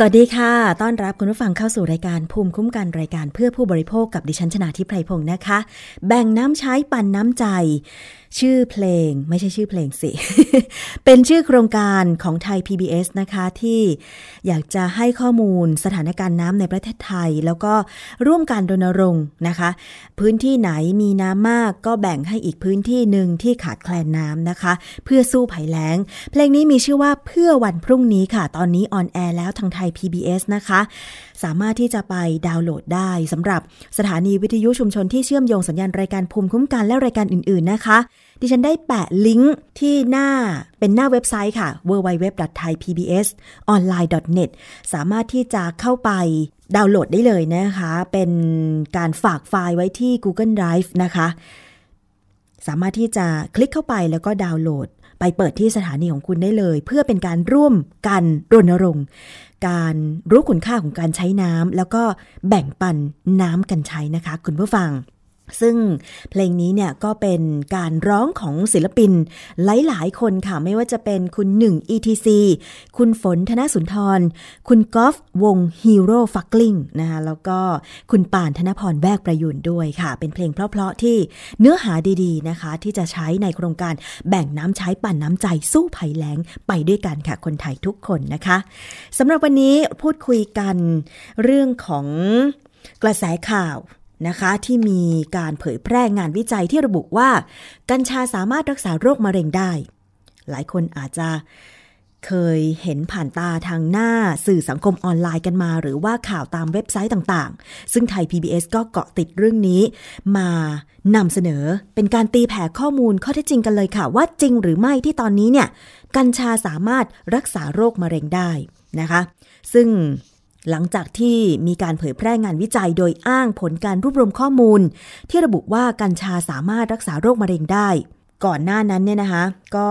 สวัสดีค่ะต้อนรับคุณผู้ฟังเข้าสู่รายการภูมิคุ้มกันรายการเพื่อผู้บริโภคกับดิฉันชนาธิป ไพพงศ์นะคะแบ่งน้ำใช้ปันน้ำใจชื่อเพลงไม่ใช่ชื่อเพลงสิ เป็นชื่อโครงการของไทย PBS นะคะที่อยากจะให้ข้อมูลสถานการณ์น้ำในประเทศไทยแล้วก็ร่วมกันรณรงค์นะคะพื้นที่ไหนมีน้ำมากก็แบ่งให้อีกพื้นที่หนึ่งที่ขาดแคลนน้ำนะคะเพื่อสู้ภัยแล้งเพลงนี้มีชื่อว่าเพื่อวันพรุ่งนี้ค่ะตอนนี้ออนแอร์แล้วทางไทย PBS นะคะสามารถที่จะไปดาวน์โหลดได้สำหรับสถานีวิทยุชุมชนที่เชื่อมโยงสัญญาณรายการภูมิคุ้มกันและรายการอื่นๆนะคะ ดิฉันได้แปะลิงก์ที่หน้าเป็นหน้าเว็บไซต์ค่ะ www.thaipbsonline.net สามารถที่จะเข้าไปดาวน์โหลดได้เลยนะคะเป็นการฝากไฟล์ไว้ที่ Google Drive นะคะสามารถที่จะคลิกเข้าไปแล้วก็ดาวน์โหลดไปเปิดที่สถานีของคุณได้เลยเพื่อเป็นการร่วมกันรณรงค์การรู้คุณค่าของการใช้น้ำแล้วก็แบ่งปันน้ำกันใช้นะคะคุณผู้ฟังซึ่งเพลงนี้เนี่ยก็เป็นการร้องของศิลปินหลายๆคนค่ะไม่ว่าจะเป็นคุณหนึ่ง ETC คุณฝนธนสุนทรคุณกอล์ฟวงฮีโร่ฟักลิ่งนะคะแล้วก็คุณป่านธนพรแวกประยูนด้วยค่ะเป็นเพลงเพราะๆที่เนื้อหาดีๆนะคะที่จะใช้ในโครงการแบ่งน้ำใช้ปั่นน้ำใจสู้ภัยแล้งไปด้วยกันค่ะคนไทยทุกคนนะคะสำหรับวันนี้พูดคุยกันเรื่องของกระแสข่าวนะคะที่มีการเผยแพร่งานวิจัยที่ระบุว่ากัญชาสามารถรักษาโรคมะเร็งได้หลายคนอาจจะเคยเห็นผ่านตาทางหน้าสื่อสังคมออนไลน์กันมาหรือว่าข่าวตามเว็บไซต์ต่างๆซึ่งไทย PBS ก็เกาะติดเรื่องนี้มานำเสนอเป็นการตีแผ่ข้อมูลข้อเท็จจริงกันเลยค่ะว่าจริงหรือไม่ที่ตอนนี้เนี่ยกัญชาสามารถรักษาโรคมะเร็งได้นะคะซึ่งหลังจากที่มีการเผยแพร่งานวิจัยโดยอ้างผลการรวบรวมข้อมูลที่ระบุว่ากัญชาสามารถรักษาโรคมะเร็งได้ก่อนหน้านั้นเนี่ยนะคะก็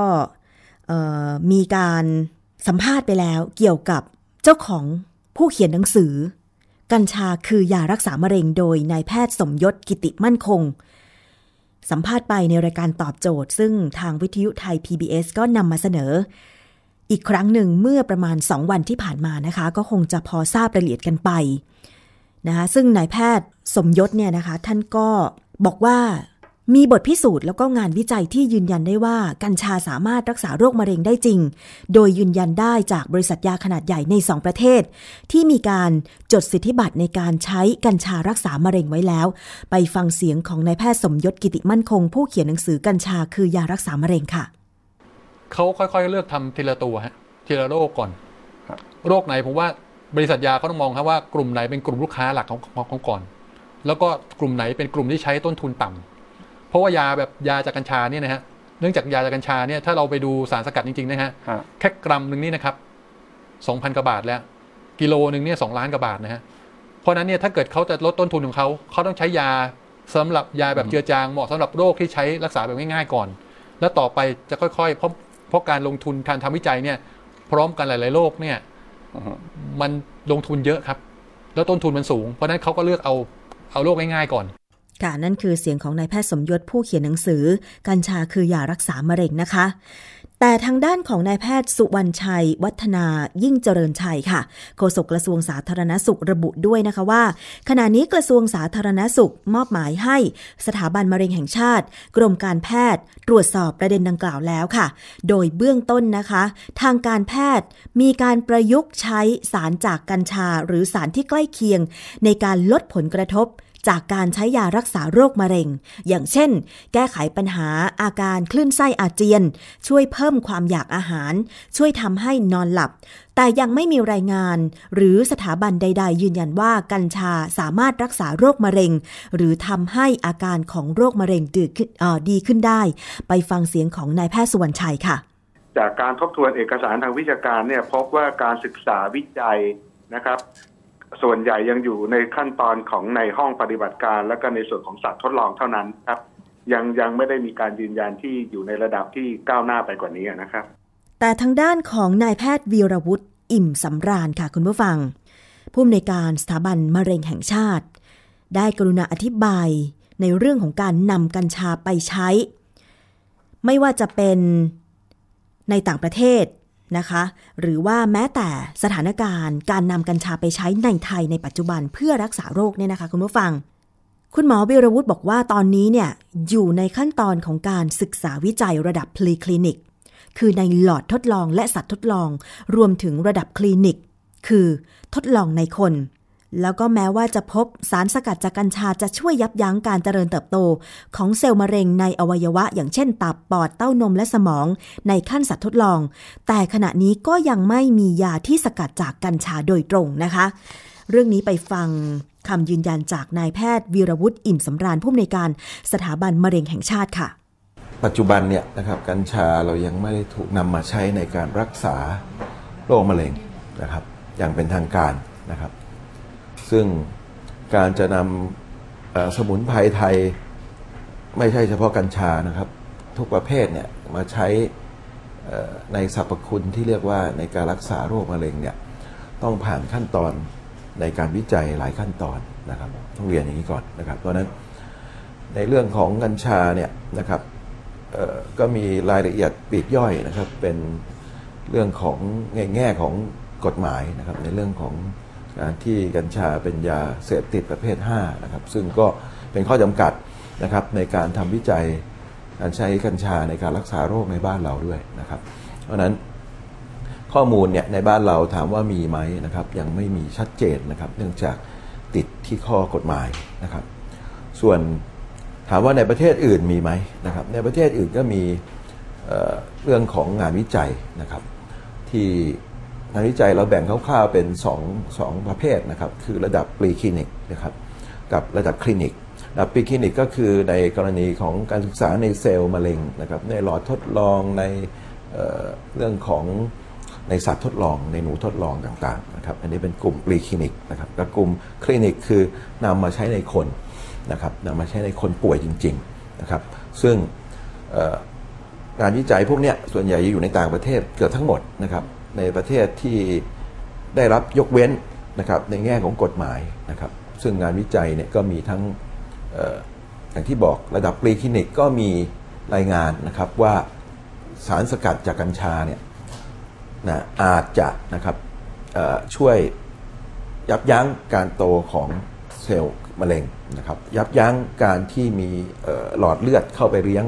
มีการสัมภาษณ์ไปแล้วเกี่ยวกับเจ้าของผู้เขียนหนังสือกัญชาคือยารักษามะเร็งโดยนายแพทย์สมยศกิติมั่นคงสัมภาษณ์ไปในรายการตอบโจทย์ซึ่งทางวิทยุไทย PBS ก็นำมาเสนออีกครั้งหนึ่งเมื่อประมาณ2วันที่ผ่านมานะคะก็คงจะพอทราบรายละเอียดกันไปนะคะซึ่งนายแพทย์สมยศเนี่ยนะคะท่านก็บอกว่ามีบทพิสูจน์แล้วก็งานวิจัยที่ยืนยันได้ว่ากัญชาสามารถรักษาโรคมะเร็งได้จริงโดยยืนยันได้จากบริษัทยาขนาดใหญ่ใน2ประเทศที่มีการจดสิทธิบัตรในการใช้กัญชารักษามะเร็งไว้แล้วไปฟังเสียงของนายแพทย์สมยศกิติมั่นคงผู้เขียนหนังสือกัญชาคือยารักษามะเร็งค่ะเขาค่อยๆเลือกทำทีละตัวฮะทีละโรคก่อนโรคไหนผมว่าบริษัทยาเขาต้องมองครับว่ากลุ่มไหนเป็นกลุ่มลูกค้าหลักของก่อนแล้วก็กลุ่มไหนเป็นกลุ่มที่ใช้ต้นทุนต่ำเพราะว่ายาแบบยาจากกัญชาเนี่ยนะฮะเนื่องจากยาจากกัญชาเนี่ยถ้าเราไปดูสารสกัดจริงๆนะฮะแค่กรัมนึงนี่นะครับ 2,000 กว่าบาทแล้วกิโลนึงเนี่ย2ล้านกว่าบาทนะฮะเพราะนั้นเนี่ยถ้าเกิดเขาจะลดต้นทุนของเขาต้องใช้ยาสำหรับยาแบบเจือจางเหมาะสำหรับโรคที่ใช้รักษาแบบง่ายๆก่อนแล้วต่อไปจะค่อยๆเพราะการลงทุนการทำวิจัยเนี่ยพร้อมกันหลายๆโรคเนี่ย มันลงทุนเยอะครับแล้วต้นทุนมันสูงเพราะนั้นเขาก็เลือกเอาโรคง่ายๆก่อนค่ะนั่นคือเสียงของนายแพทย์สมยศผู้เขียนหนังสือกัญชาคือยารักษามะเร็งนะคะแต่ทางด้านของนายแพทย์สุวรรณชัยวัฒนายิ่งเจริญชัยค่ะโฆษกกระทรวงสาธารณสุขระบุด้วยนะคะว่าขณะนี้กระทรวงสาธารณสุขมอบหมายให้สถาบันมะเร็งแห่งชาติกรมการแพทย์ตรวจสอบประเด็นดังกล่าวแล้วค่ะโดยเบื้องต้นนะคะทางการแพทย์มีการประยุกต์ใช้สารจากกัญชาหรือสารที่ใกล้เคียงในการลดผลกระทบจากการใช้ยารักษาโรคมะเร็งอย่างเช่นแก้ไขปัญหาอาการคลื่นไส้อาเจียนช่วยเพิ่มความอยากอาหารช่วยทำให้นอนหลับแต่ยังไม่มีรายงานหรือสถาบันใดๆยืนยันว่ากัญชาสามารถรักษาโรคมะเร็งหรือทำให้อาการของโรคมะเร็งดีขึ้นได้ไปฟังเสียงของนายแพทย์สุวรรณชัยค่ะจากการทบทวนเอกสารทางวิชาการเนี่ยพบว่าการศึกษาวิจัยนะครับส่วนใหญ่ยังอยู่ในขั้นตอนของในห้องปฏิบัติการและก็ในส่วนของสัตว์ทดลองเท่านั้นครับยังไม่ได้มีการยืนยันที่อยู่ในระดับที่ก้าวหน้าไปกว่านี้นะครับแต่ทางด้านของนายแพทย์วีรวุฒิอิ่มสำราญค่ะคุณผู้ฟังผู้อำนวยการสถาบันมะเร็งแห่งชาติได้กรุณาอธิบายในเรื่องของการนำกัญชาไปใช้ไม่ว่าจะเป็นในต่างประเทศนะคะหรือว่าแม้แต่สถานการณ์การนำกัญชาไปใช้ในไทยในปัจจุบันเพื่อรักษาโรคเนี่ยนะคะคุณผู้ฟังคุณหมอวีรวุฒิบอกว่าตอนนี้เนี่ยอยู่ในขั้นตอนของการศึกษาวิจัยระดับพรีคลินิกคือในหลอดทดลองและสัตว์ทดลองรวมถึงระดับคลินิกคือทดลองในคนแล้วก็แม้ว่าจะพบสารสกัดจากกัญชาจะช่วยยับยั้งการเจริญเติบโตของเซลล์มะเร็งในอวัยวะอย่างเช่นตับปอดเต้านมและสมองในขั้นสัตว์ทดลองแต่ขณะนี้ก็ยังไม่มียาที่สกัดจากกัญชาโดยตรงนะคะเรื่องนี้ไปฟังคำยืนยันจากนายแพทย์วีรวุฒิอิ่มสำราญผู้อำนวยการสถาบันมะเร็งแห่งชาติค่ะ ปัจจุบันเนี่ยนะครับกัญชาเรายังไม่ได้ถูกนำมาใช้ในการรักษาโรคมะเร็งนะครับอย่างเป็นทางการนะครับซึ่งการจะนำสมุนไพรไทยไม่ใช่เฉพาะกัญชานะครับทุกประเภทเนี่ยมาใช้ในสรรพคุณที่เรียกว่าในการรักษาโรคมะเร็งเนี่ยต้องผ่านขั้นตอนในการวิจัยหลายขั้นตอนนะครับต้องเรียนอย่างนี้ก่อนนะครับเพราะนั้นในเรื่องของกัญชาเนี่ยนะครับก็มีรายละเอียดปลีกย่อยนะครับเป็นเรื่องของแง่ของกฎหมายนะครับในเรื่องของการที่กัญชาเป็นยาเสพติดประเภท5นะครับซึ่งก็เป็นข้อจำกัดนะครับในการทำวิจัยการใช้กัญชาในการรักษาโรคในบ้านเราด้วยนะครับเพราะนั้นข้อมูลเนี่ยในบ้านเราถามว่ามีไหมนะครับยังไม่มีชัดเจนนะครับเนื่องจากติดที่ข้อกฎหมายนะครับส่วนถามว่าในประเทศอื่นมีไหมนะครับในประเทศอื่นก็มีเรื่องของงานวิจัยนะครับที่งานวิจัยเราแบ่งคร่าวๆเป็นสองประเภทนะครับคือระดับปรีคลินิกนะครับกับระดับคลินิกระดับปรีคลินิกก็คือในกรณีของการศึกษาในเซลล์มะเร็งนะครับในหลอดทดลองในเรื่องของในสัตว์ทดลองในหนูทดลองต่างๆนะครับอันนี้เป็นกลุ่มปรีคลินิกนะครับกับกลุ่มคลินิกคือนำมาใช้ในคนนะครับนำมาใช้ในคนป่วยจริงๆนะครับซึ่งงานวิจัยพวกนี้ส่วนใหญ่อยู่ในต่างประเทศเกือบทั้งหมดนะครับในประเทศที่ได้รับยกเว้นนะครับในแง่ของกฎหมายนะครับซึ่งงานวิจัยเนี่ยก็มีทั้งอย่างที่บอกระดับปรีคลินิกก็มีรายงานนะครับว่าสารสกัดจากกัญชาเนี่ยนะอาจจะนะครับช่วยยับยั้งการโตของเซลล์มะเร็งนะครับยับยั้งการที่มีหลอดเลือดเข้าไปเลี้ยง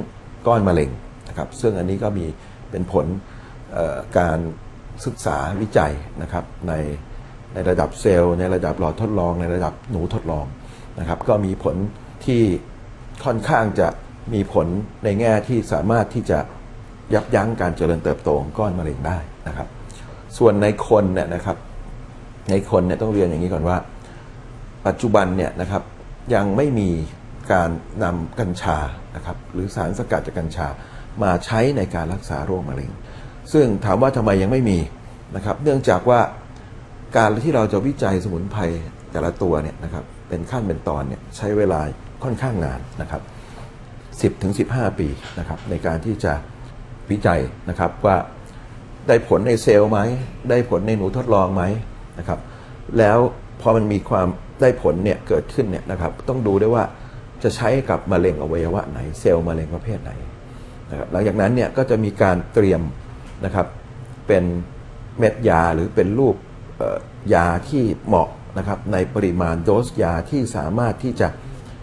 ก้อนมะเร็งนะครับซึ่งอันนี้ก็มีเป็นผลการศึกษาวิจัยนะครับในระดับเซลล์ในระดับหลอดทดลองในระดับหนูทดลองนะครับก็มีผลที่ค่อนข้างจะมีผลในแง่ที่สามารถที่จะยับยั้งการเจริญเติบโตของก้อนมะเร็งได้นะครับส่วนในคนเนี่ยนะครับในคนเนี่ยต้องเรียนอย่างนี้ก่อนว่าปัจจุบันเนี่ยนะครับยังไม่มีการนำกัญชานะครับหรือสารสกัดจากกัญชามาใช้ในการรักษาโรคมะเร็งซึ่งถามว่าทำไมยังไม่มีนะครับเนื่องจากว่าการที่เราจะวิจัยสมุนไพรแต่ละตัวเนี่ยนะครับเป็นขั้นเป็นตอนเนี่ยใช้เวลาค่อนข้างนานนะครับ10 ถึง 15 ปีนะครับในการที่จะวิจัยนะครับว่าได้ผลในเซลล์ไหมได้ผลในหนูทดลองไหมนะครับแล้วพอมันมีความได้ผลเนี่ยเกิดขึ้นเนี่ยนะครับต้องดูด้วยว่าจะใช้กับมะเร็งอวัยวะไหนเซลล์มะเร็งประเภทไหนนะครับหลังจากนั้นเนี่ยก็จะมีการเตรียมนะครับเป็นเม็ดยาหรือเป็นรูปยาที่เหมาะนะครับในปริมาณโดสยาที่สามารถที่จะ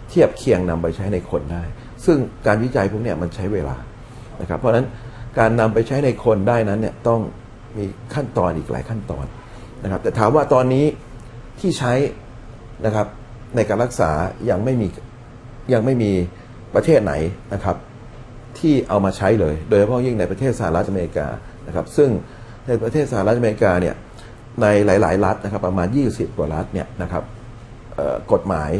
เทียบเคียงนำไปใช้ในคนได้ซึ่งการวิจัยพวกนี้มันใช้เวลานะครับเพราะฉะนั้นการนำไปใช้ในคนได้นั้นเนี่ยต้องมีขั้นตอนอีกหลายขั้นตอนนะครับแต่ถามว่าตอนนี้ที่ใช้นะครับในการรักษายังไม่มีประเทศไหนนะครับที่เอามาใช้เลยโดยเฉพาะยิ่งในประเทศสหรัฐอเมริกานะครับซึ่งในประเทศสหรัฐอเมริกาเนี่ยในหลายๆรัฐนะครับประมาณ20 กว่ารัฐเนี่ยนะครับกฎหมาย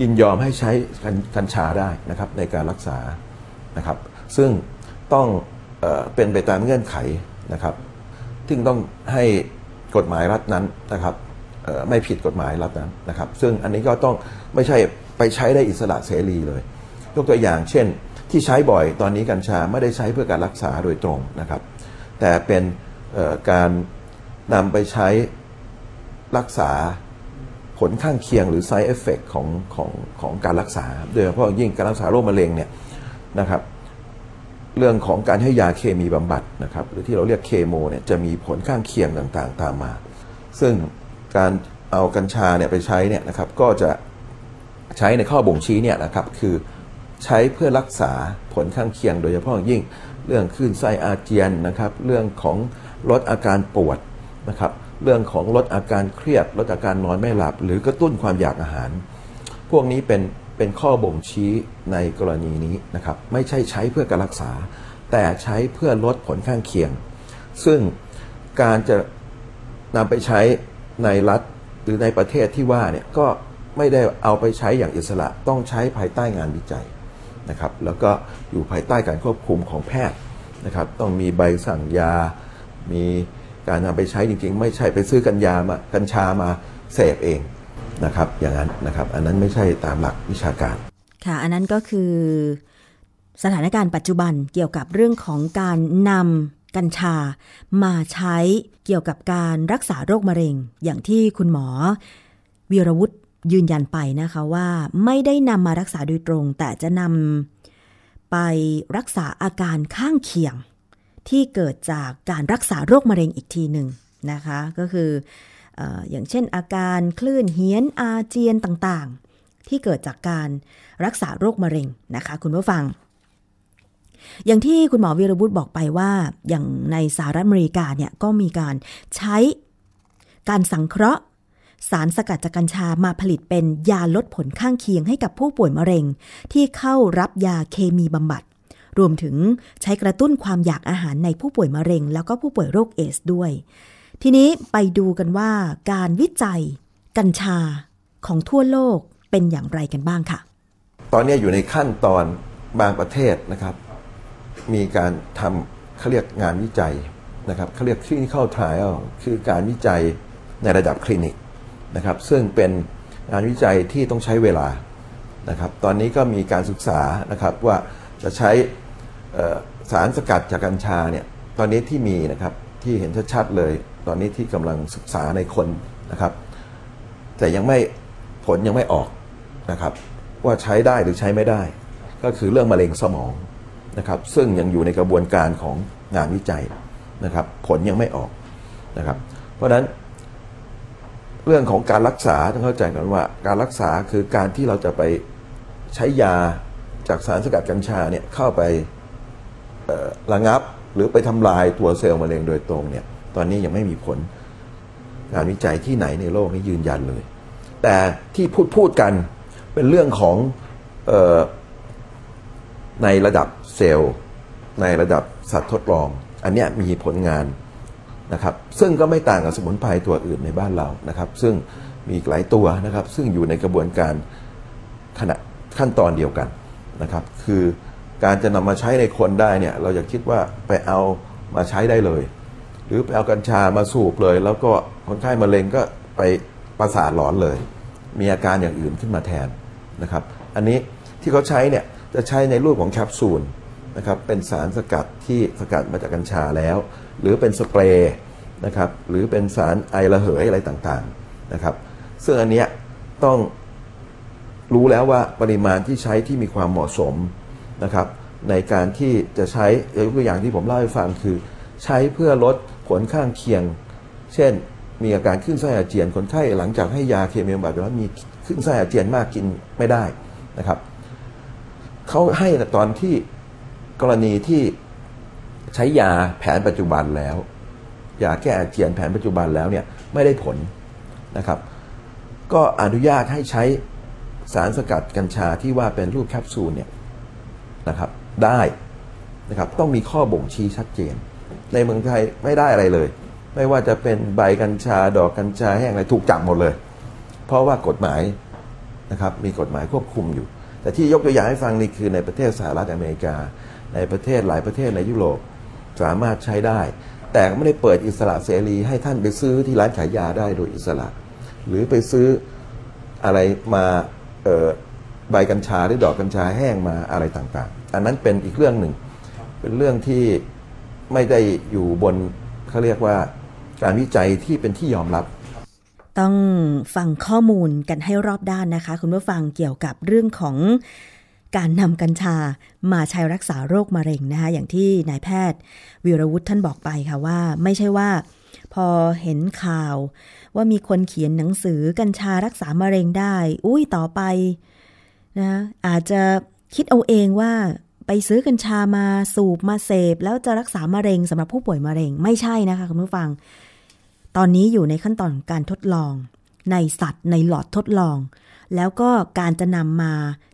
ยินยอมให้ใช้กัญชาได้นะครับในการรักษานะครับซึ่งต้องเป็นไปตามเงื่อนไขนะครับซึ่งต้องให้กฎหมายรัฐนั้นนะครับไม่ผิดกฎหมายรัฐนั้นนะครับซึ่งอันนี้ก็ต้องไม่ใช่ไปใช้ได้อิสระเสรีเลยยกตัวอย่างเช่นที่ใช้บ่อยตอนนี้กัญชาไม่ได้ใช้เพื่อการรักษาโดยตรงนะครับแต่เป็นการนำไปใช้รักษาผลข้างเคียงหรือ side effect ของการรักษาโดยเฉพาะยิ่งการรักษาโรคมะเร็งเนี่ยนะครับเรื่องของการให้ยาเคมีบำบัดนะครับหรือที่เราเรียกเคโมเนี่ยจะมีผลข้างเคียงต่างๆตามมาซึ่งการเอากัญชาเนี่ยไปใช้เนี่ยนะครับก็จะใช้ในข้อบ่งชี้เนี่ยนะครับคือใช้เพื่อรักษาผลข้างเคียงโดยเฉพาะยิ่งเรื่องคลื่นไส้อาเจียนนะครับเรื่องของลดอาการปวดนะครับเรื่องของลดอาการเครียดลดอาการนอนไม่หลับหรือกระตุ้นความอยากอาหารพวกนี้เป็นข้อบ่งชี้ในกรณีนี้นะครับไม่ใช่ใช้เพื่อการรักษาแต่ใช้เพื่อลดผลข้างเคียงซึ่งการจะนำไปใช้ในรัฐหรือในประเทศที่ว่าเนี่ยก็ไม่ได้เอาไปใช้อย่างอิสระต้องใช้ภายใต้งานวิจัย นะครับแล้วก็อยู่ภายใต้การควบคุมของแพทย์นะครับต้องมีใบสั่งยามีการนำไปใช้จริงๆไม่ใช่ไปซื้อกัญชามาเสพเองนะครับอย่างนั้นนะครับอันนั้นไม่ใช่ตามหลักวิชาการค่ะอันนั้นก็คือสถานการณ์ปัจจุบันเกี่ยวกับเรื่องของการนำกัญชามาใช้เกี่ยวกับการรักษาโรคมะเร็งอย่างที่คุณหมอวีรวุฒิยืนยันไปนะคะว่าไม่ได้นำมารักษาโดยตรงแต่จะนำไปรักษาอาการข้างเคียงที่เกิดจากการรักษาโรคมะเร็งอีกทีหนึ่งนะคะก็คืออย่างเช่นอาการคลื่นเฮี้ยนอาเจียนต่างๆที่เกิดจากการรักษาโรคมะเร็งนะคะคุณผู้ฟังอย่างที่คุณหมอวีรวุฒิบอกไปว่าอย่างในสหรัฐอเมริกาเนี่ยก็มีการใช้การสังเคราะห์สารสกัดจากกัญชามาผลิตเป็นยาลดผลข้างเคียงให้กับผู้ป่วยมะเร็งที่เข้ารับยาเคมีบำบัดรวมถึงใช้กระตุ้นความอยากอาหารในผู้ป่วยมะเร็งแล้วก็ผู้ป่วยโรคเอดส์ด้วยทีนี้ไปดูกันว่าการวิจัยกัญชาของทั่วโลกเป็นอย่างไรกันบ้างค่ะตอนนี้อยู่ในขั้นตอนบางประเทศนะครับมีการทำเขาเรียกงานวิจัยนะครับเขาเรียก clinical trial คือการวิจัยในระดับคลินิกนะครับซึ่งเป็นงานวิจัยที่ต้องใช้เวลานะครับตอนนี้ก็มีการศึกษานะครับว่าจะใช้สารสกัดจากกัญชาเนี่ยตอนนี้ที่มีนะครับที่เห็นชัดๆเลยตอนนี้ที่กำลังศึกษาในคนนะครับแต่ยังไม่ผลยังไม่ออกนะครับว่าใช้ได้หรือใช้ไม่ได้ก็คือเรื่องมะเร็งสมองนะครับซึ่งยังอยู่ในกระบวนการของงานวิจัยนะครับผลยังไม่ออกนะครับเพราะนั้นเรื่องของการรักษาต้องเข้าใจก่อนว่าการรักษาคือการที่เราจะไปใช้ยาจากสารสกัดกัญชาเนี่ยเข้าไประงับหรือไปทำลายตัวเซลล์มะเร็งโดยตรงเนี่ยตอนนี้ยังไม่มีผลงานวิจัยที่ไหนในโลกให้ยืนยันเลยแต่ที่พูดกันเป็นเรื่องของในระดับเซลล์ในระดับสัตว์ทดลองอันนี้มีผลงานนะครับซึ่งก็ไม่ต่างกับสมุนไพรตัวอื่นในบ้านเรานะครับซึ่งมีหลายตัวนะครับซึ่งอยู่ในกระบวนการขั้นตอนเดียวกันนะครับคือการจะนำมาใช้ในคนได้เนี่ยเราอย่าคิดว่าไปเอามาใช้ได้เลยหรือไปเอากัญชามาสูบเลยแล้วก็คนไข้มะเร็งก็ไปประสาทหลอนเลยมีอาการอย่างอื่นขึ้นมาแทนนะครับอันนี้ที่เขาใช้เนี่ยจะใช้ในรูปของแคปซูลนะครับเป็นสารสกัดที่สกัดมาจากกัญชาแล้วหรือเป็นสเปรย์นะครับหรือเป็นสารไอระเหยอะไรต่างๆนะครับซึ่งอันเนี้ยต้องรู้แล้วว่าปริมาณที่ใช้ที่มีความเหมาะสมนะครับในการที่จะใช้ยกตัวอย่างที่ผมเล่าให้ฟังคือใช้เพื่อลดผลข้างเคียงเช่นมีอาการขึ้นไส้อาเจียนคนไข้หลังจากให้ยาเคมีบำบัดแล้วมีขึ้นไส้อาเจียนมากกินไม่ได้นะครับเขาให้ตอนที่กรณีที่ใช้ยาแผนปัจจุบันแล้วยาแก้อาเจียนแผนปัจจุบันแล้วเนี่ยไม่ได้ผลนะครับก็อนุญาตให้ใช้สารสกัดกัญชาที่ว่าเป็นรูปแคปซูลเนี่ยนะครับได้นะครับต้องมีข้อบ่งชี้ชัดเจนในเมืองไทยไม่ได้อะไรเลยไม่ว่าจะเป็นใบกัญชาดอกกัญชาแห้งอะไรถูกจับหมดเลยเพราะว่ากฎหมายนะครับมีกฎหมายควบคุมอยู่แต่ที่ยกตัวอย่างให้ฟังนี่คือในประเทศสหรัฐอเมริกาในประเทศหลายประเทศในยุโรปสามารถใช้ได้แต่ไม่ได้เปิดอิสระเสรีให้ท่านไปซื้อที่ร้านขายยาได้โดยอิสระหรือไปซื้ออะไรมาใบกัญชาหรือดอกกัญชาแห้งมาอะไรต่างๆอันนั้นเป็นอีกเรื่องหนึ่งเป็นเรื่องที่ไม่ได้อยู่บนเขาเรียกว่าการวิจัยที่เป็นที่ยอมรับต้องฟังข้อมูลกันให้รอบด้านนะคะคุณผู้ฟังเกี่ยวกับเรื่องของการนำกัญชามาใช้รักษาโรคมะเร็งนะคะอย่างที่นายแพทย์วีรวุฒิท่านบอกไปค่ะว่าไม่ใช่ว่าพอเห็นข่าวว่ามีคนเขียนหนังสือกัญชารักษามะเร็งได้อุ้ยต่อไปนะอาจจะคิดเอาเองว่าไปซื้อกัญชามาสูบมาเสพแล้วจะรักษามะเร็งสำหรับผู้ป่วยมะเร็งไม่ใช่นะคะคุณผู้ฟังตอนนี้อยู่ในขั้นตอนการทดลองในสัตว์ในหลอดทดลองแล้วก็การจะนำมา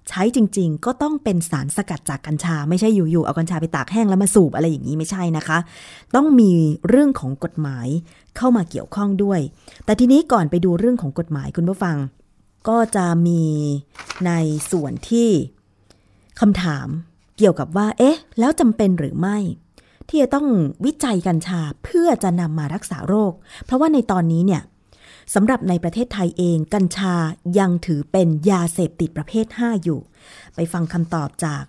ใช้จริงๆก็ต้องเป็นสารสกัดจากกัญชาไม่ใช่อยู่ๆเอากัญชาไปตากแห้งแล้วมาสูบอะไรอย่างนี้ไม่ใช่นะคะต้องมีเรื่องของกฎหมายเข้ามาเกี่ยวข้องด้วยแต่ทีนี้ก่อนไปดูเรื่องของกฎหมายคุณผู้ฟังก็จะมีในส่วนที่ คำถามเกี่ยวกับว่าเอ๊ะแล้วจำเป็นหรือไม่ที่จะต้องวิจัยกัญชาเพื่อจะนำมารักษาโรคเพราะว่าในตอนนี้เนี่ยสำหรับในประเทศไทยเองกัญชายังถือเป็นยาเสพติดประเภท5อยู่ไปฟังคำตอบจาก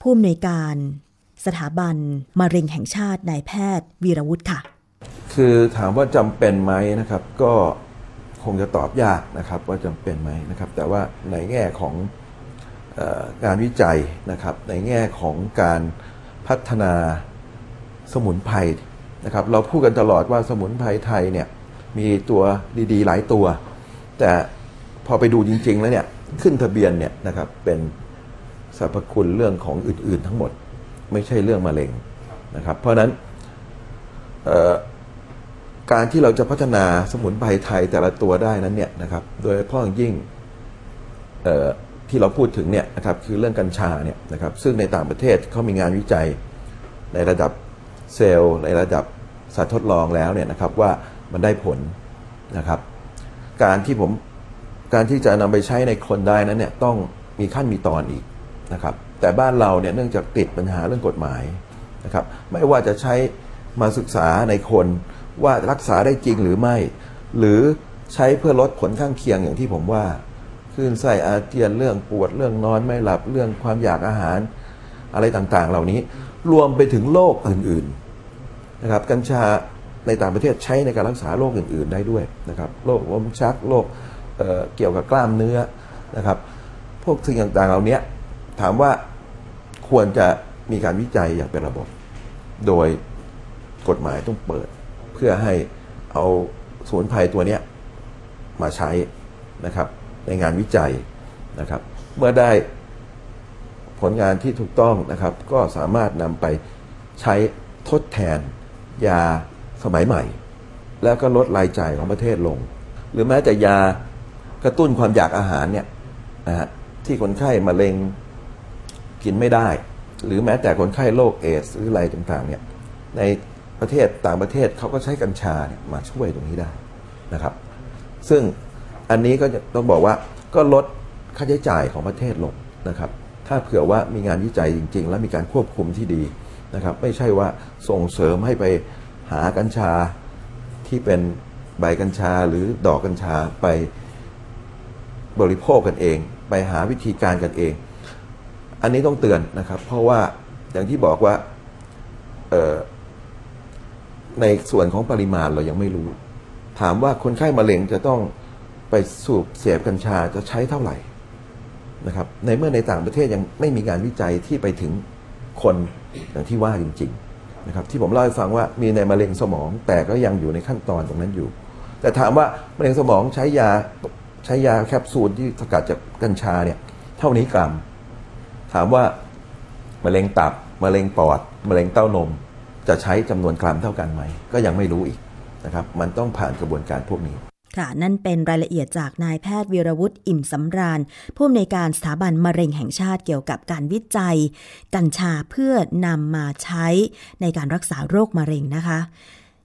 ผู้อำนวยการสถาบันมะเร็งแห่งชาตินายแพทย์วีรวุฒิค่ะคือถามว่าจำเป็นไหมนะครับก็คงจะตอบยากนะครับว่าจำเป็นไหมนะครับแต่ว่าในแง่ของการวิจัยนะครับในแง่ของการพัฒนาสมุนไพรนะครับเราพูดกันตลอดว่าสมุนไพรไทยเนี่ยมีตัวดีๆหลายตัวแต่พอไปดูจริงๆแล้วเนี่ยขึ้นทะเบียนเนี่ยนะครับเป็นสรรพคุณเรื่องของอื่นๆทั้งหมดไม่ใช่เรื่องมะเร็งนะครับเพราะนั้นการที่เราจะพัฒนาสมุนไพรไทยแต่ละตัวได้นั้นเนี่ยนะครับโดยเฉพาะอย่างยิ่งที่เราพูดถึงเนี่ยนะครับคือเรื่องกัญชาเนี่ยนะครับซึ่งในต่างประเทศเขามีงานวิจัยในระดับเซลล์ในระดับสัตว์ทดลองแล้วเนี่ยนะครับว่ามันได้ผลนะครับการที่จะนำไปใช้ในคนได้นั้นเนี่ยต้องมีขั้นมีตอนอีกนะครับแต่บ้านเราเนี่ยเนื่องจากติดปัญหาเรื่องกฎหมายนะครับไม่ว่าจะใช้มาศึกษาในคนว่ารักษาได้จริงหรือไม่หรือใช้เพื่อลดผลข้างเคียงอย่างที่ผมว่าคลื่นไส้อาเจียนเรื่องปวดเรื่องนอนไม่หลับเรื่องความอยากอาหารอะไรต่างๆเหล่านี้รวมไปถึงโรคอื่นๆนะครับกัญชาในต่างประเทศใช้ในการรักษาโรคอื่นๆได้ด้วยนะครับโรคลมชักโรคเกี่ยวกับกล้ามเนื้อนะครับพวกสิ่งต่างๆเหล่านี้ถามว่าควรจะมีการวิจัยอย่างเป็นระบบโดยกฎหมายต้องเปิดเพื่อให้เอาสมุนไพรตัวนี้มาใช้นะครับในงานวิจัยนะครับเมื่อได้ผลงานที่ถูกต้องนะครับก็สามารถนำไปใช้ทดแทนยาสมัยใหม่แล้วก็ลดรายจ่ายของประเทศลงหรือแม้แต่ยากระตุ้นความอยากอาหารเนี่ยนะฮะที่คนไข้มะเร็งกินไม่ได้หรือแม้แต่คนไข้โรคเอดส์หรืออะไรต่างๆเนี่ยในประเทศต่างประเทศเขาก็ใช้กัญชาเนี่ยมาช่วยตรงนี้ได้นะครับซึ่งอันนี้ก็ต้องบอกว่าก็ลดค่าใช้จ่ายของประเทศลงนะครับถ้าเผื่อว่ามีงานวิจัยจริงๆและมีการควบคุมที่ดีนะครับไม่ใช่ว่าส่งเสริมให้ไปหากัญชาที่เป็นใบกัญชาหรือดอกกัญชาไปบริโภคกันเองไปหาวิธีการกันเองอันนี้ต้องเตือนนะครับเพราะว่าอย่างที่บอกว่าในส่วนของปริมาณเรายังไม่รู้ถามว่าคนไข้มะเร็งจะต้องไปสูบเสพกัญชาจะใช้เท่าไหร่นะครับในเมื่อในต่างประเทศยังไม่มีงานวิจัยที่ไปถึงคนอย่างที่ว่าจริงๆนะครับที่ผมเล่าให้ฟังว่ามีในมะเร็งสมองแต่ก็ยังอยู่ในขั้นตอนตรงนั้นอยู่แต่ถามว่ามะเร็งสมองใช้ยาแคปซูลที่สกัดจากกัญชาเนี่ยเท่านี้กรัมถามว่ามะเร็งตับมะเร็งปอดมะเร็งเต้านมจะใช้จำนวนกรัมเท่ากันไหมก็ยังไม่รู้อีกนะครับมันต้องผ่านกระบวนการพวกนี้ค่ะนั่นเป็นรายละเอียดจากนายแพทย์วีรวุฒิอิ่มสำราญผู้อำนวยการสถาบันมะเร็งแห่งชาติเกี่ยวกับการวิจัยกัญชาเพื่อนำมาใช้ในการรักษาโรคมะเร็งนะคะ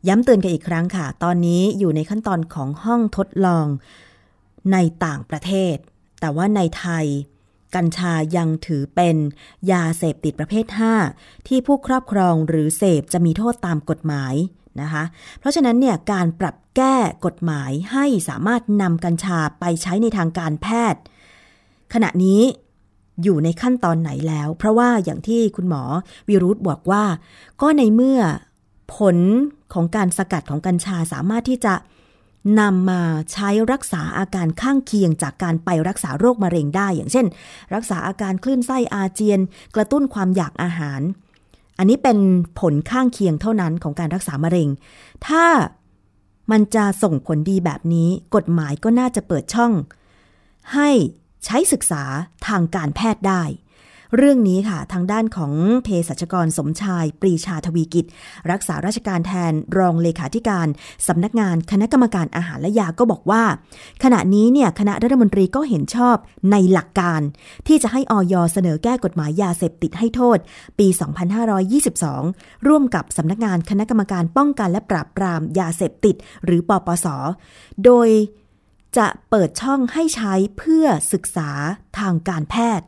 ย้ำเตือนกันอีกครั้งค่ะตอนนี้อยู่ในขั้นตอนของห้องทดลองในต่างประเทศแต่ว่าในไทยกัญชายังถือเป็นยาเสพติดประเภท5ที่ผู้ครอบครองหรือเสพจะมีโทษตามกฎหมายนะคะเพราะฉะนั้นเนี่ยการปรับแก้กฎหมายให้สามารถนำกัญชาไปใช้ในทางการแพทย์ขณะนี้อยู่ในขั้นตอนไหนแล้วเพราะว่าอย่างที่คุณหมอวิรุธบอกว่าก็ในเมื่อผลของการสกัดของกัญชาสามารถที่จะนำมาใช้รักษาอาการข้างเคียงจากการไปรักษาโรคมะเร็งได้อย่างเช่นรักษาอาการคลื่นไส้อาเจียนกระตุ้นความอยากอาหารอันนี้เป็นผลข้างเคียงเท่านั้นของการรักษามะเร็งถ้ามันจะส่งผลดีแบบนี้กฎหมายก็น่าจะเปิดช่องให้ใช้ศึกษาทางการแพทย์ได้เรื่องนี้ค่ะทางด้านของเภสัชกรสมชายปรีชาทวีกิจรักษาราชการแทนรองเลขาธิการสำนักงานคณะกรรมการอาหารและยาก็บอกว่าขณะนี้เนี่ยคณะรัฐมนตรีก็เห็นชอบในหลักการที่จะให้อย.เสนอแก้กฎหมายยาเสพติดให้โทษปี2522ร่วมกับสำนักงานคณะกรรมการป้องกันและปราบปรามยาเสพติดหรือปปส.โดยจะเปิดช่องให้ใช้เพื่อศึกษาทางการแพทย์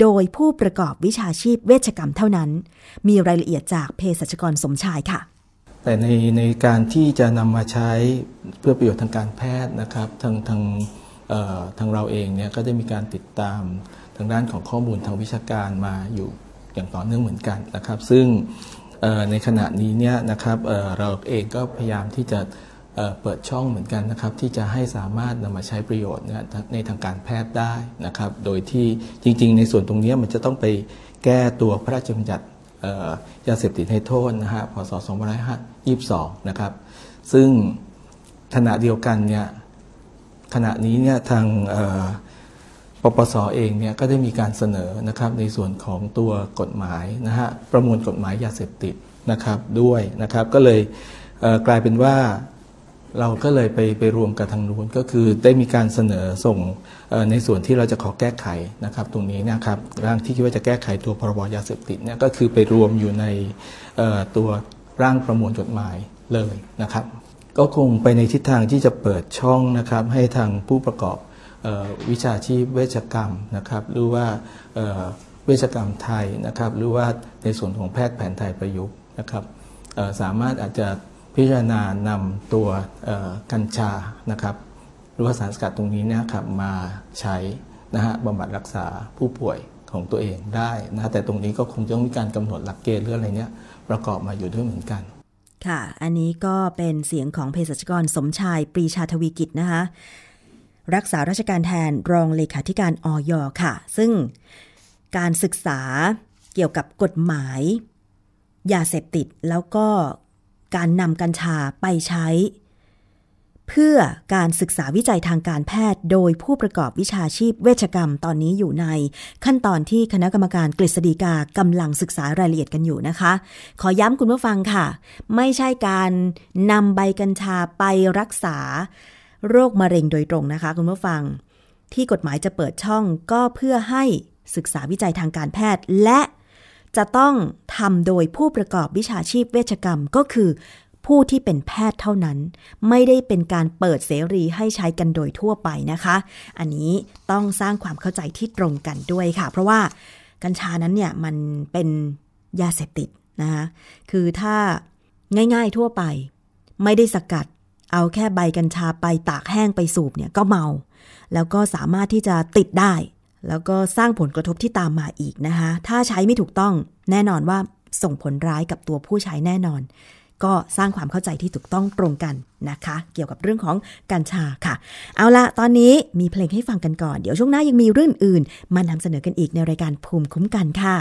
โดยผู้ประกอบวิชาชีพเวชกรรมเท่านั้นมีรายละเอียดจากเภสัชกรสมชายค่ะแต่ในการที่จะนำมาใช้เพื่อประโยชน์ทางการแพทย์นะครับทางเราเองเนี่ยก็ได้มีการติดตามทางด้านของข้อมูลทางวิชาการมาอยู่อย่างต่อเนื่องเหมือนกันนะครับซึ่งในขณะนี้เนี่ยนะครับเราเองก็พยายามที่จะเปิดช่องเหมือนกันนะครับที่จะให้สามารถนำมาใช้ประโยชน์ในทางการแพทย์ได้นะครับโดยที่จริงๆในส่วนตรงนี้มันจะต้องไปแก้ตัวพระราชบัญญัติยาเสพติดให้โทษนะฮะพ.ศ. 2522นะครับซึ่งขณะเดียวกันเนี่ยขณะนี้เนี่ยทางปปส.เองเนี่ยก็ได้มีการเสนอนะครับในส่วนของตัวกฎหมายนะฮะประมวลกฎหมายยาเสพติดนะครับด้วยนะครับก็เลยกลายเป็นว่าเราก็เลยไปรวมกับทางนู้นก็คือได้มีการเสนอส่งในส่วนที่เราจะขอแก้ไขนะครับตรงนี้นะครับร่างที่คิดว่าจะแก้ไขตัวพรบยาเสพติดเนี่ยก็คือไปรวมอยู่ในตัวร่างประมวลกฎหมายเลยนะครับก็คงไปในทิศทางที่จะเปิดช่องนะครับให้ทางผู้ประกอบวิชาชีพเวชกรรมนะครับหรือว่าเวชกรรมไทยนะครับหรือว่าในส่วนของแพทย์แผนไทยประยุกต์นะครับสามารถอาจจะพิจารณานำตัวกัญชานะครับหรือว่าสารสกัดตรงนี้นะครับมาใช้นะฮะบำบัดรักษาผู้ป่วยของตัวเองได้นะแต่ตรงนี้ก็คงต้องมีการกำหนดหลักเกณฑ์หรืออะไรเนี้ยประกอบมาอยู่ด้วยเหมือนกันค่ะอันนี้ก็เป็นเสียงของเภสัชกรสมชายปรีชาทวีกิจนะคะรักษาราชการแทนรองเลขาธิการอย.ค่ะซึ่งการศึกษาเกี่ยวกับกฎหมายยาเสพติดแล้วก็การนำกัญชาไปใช้เพื่อการศึกษาวิจัยทางการแพทย์โดยผู้ประกอบวิชาชีพเวชกรรมตอนนี้อยู่ในขั้นตอนที่คณะกรรมการกฤษฎีกากำลังศึกษารายละเอียดกันอยู่นะคะขอย้ำคุณผู้ฟังค่ะไม่ใช่การนำใบกัญชาไปรักษาโรคมะเร็งโดยตรงนะคะคุณผู้ฟังที่กฎหมายจะเปิดช่องก็เพื่อให้ศึกษาวิจัยทางการแพทย์และจะต้องทำโดยผู้ประกอบวิชาชีพเวชกรรมก็คือผู้ที่เป็นแพทย์เท่านั้นไม่ได้เป็นการเปิดเสรีให้ใช้กันโดยทั่วไปนะคะอันนี้ต้องสร้างความเข้าใจที่ตรงกันด้วยค่ะเพราะว่ากัญชานั้นเนี่ยมันเป็นยาเสพติดนะคะคือถ้าง่ายๆทั่วไปไม่ได้สกัดเอาแค่ใบกัญชาไปตากแห้งไปสูบเนี่ยก็เมาแล้วก็สามารถที่จะติดได้แล้วก็สร้างผลกระทบที่ตามมาอีกนะคะถ้าใช้ไม่ถูกต้องแน่นอนว่าส่งผลร้ายกับตัวผู้ใช้แน่นอนก็สร้างความเข้าใจที่ถูกต้องตรงกันนะคะเกี่ยวกับเรื่องของกัญชาค่ะเอาละตอนนี้มีเพลงให้ฟังกันก่อนเดี๋ยวช่วงหน้ายังมีเรื่องอื่นมานำเสนอกันอีกในรายการภูมิคุ้มกันค่ะ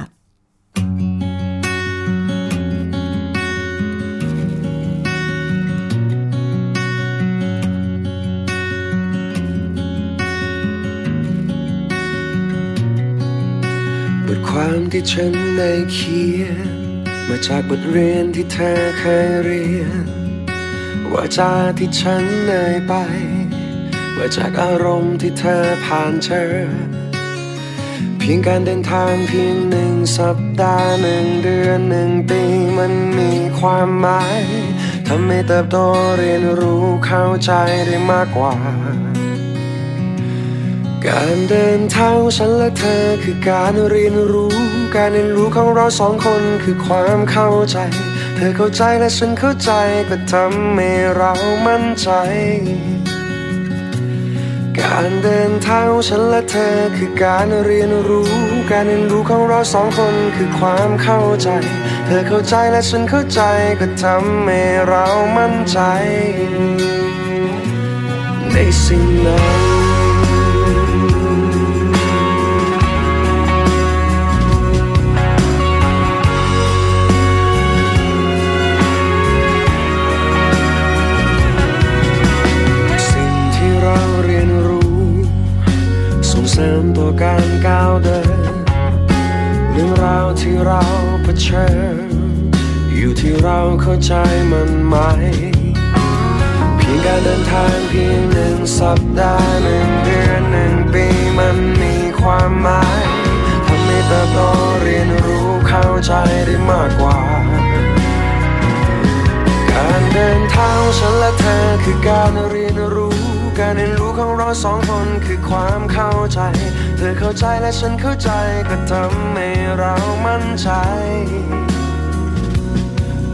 บทความที่ฉันได้เขียนมาจากบทเรียนที่เธอเคยเรียนว่าจากที่ฉันเหนื่อยไปว่าจากอารมณ์ที่เธอผ่านเจอเพียงการเดินทางเพียงหนึ่งสัปดาห์หนึ่งเดือนหนึ่งปีมันมีความหมายทำให้เติบโตเรียนรู้เข้าใจได้มากกว่าการเดินเท้าฉันและเธอคือการเรียนรู้การเรียนรู้ของเราสองคนคือความเข้าใจเธอเข้าใจและฉันเข้าใจก็ทำให้เรามั่นใจการเดินเท้าฉันและเธอคือการเรียนรู้การเรียนรู้ของเราสองคนคือความเข้าใจเธอเข้าใจและฉันเข้าใจก็ทำให้เรามั่นใจในสิ่งนั้นเสริมตัวการก้าวเดินเรื่องราวที่เราเผชิญอยู่ที่เราเข้าใจมันไหมเพียงการเดินทางเพียงหนึ่งสัปดาห์หนึ่งเดือนหนึ่งปีมันมีความหมายทำให้เติบโตเรียนรู้เข้าใจได้มากกว่าการเดินทางฉันและเธอคือการเรียนรู้การเรียนรู้ของเรา สองคนคือความเข้าใจเธอเข้าใจและฉันเข้าใจก็ทำให้เรามั่นใจ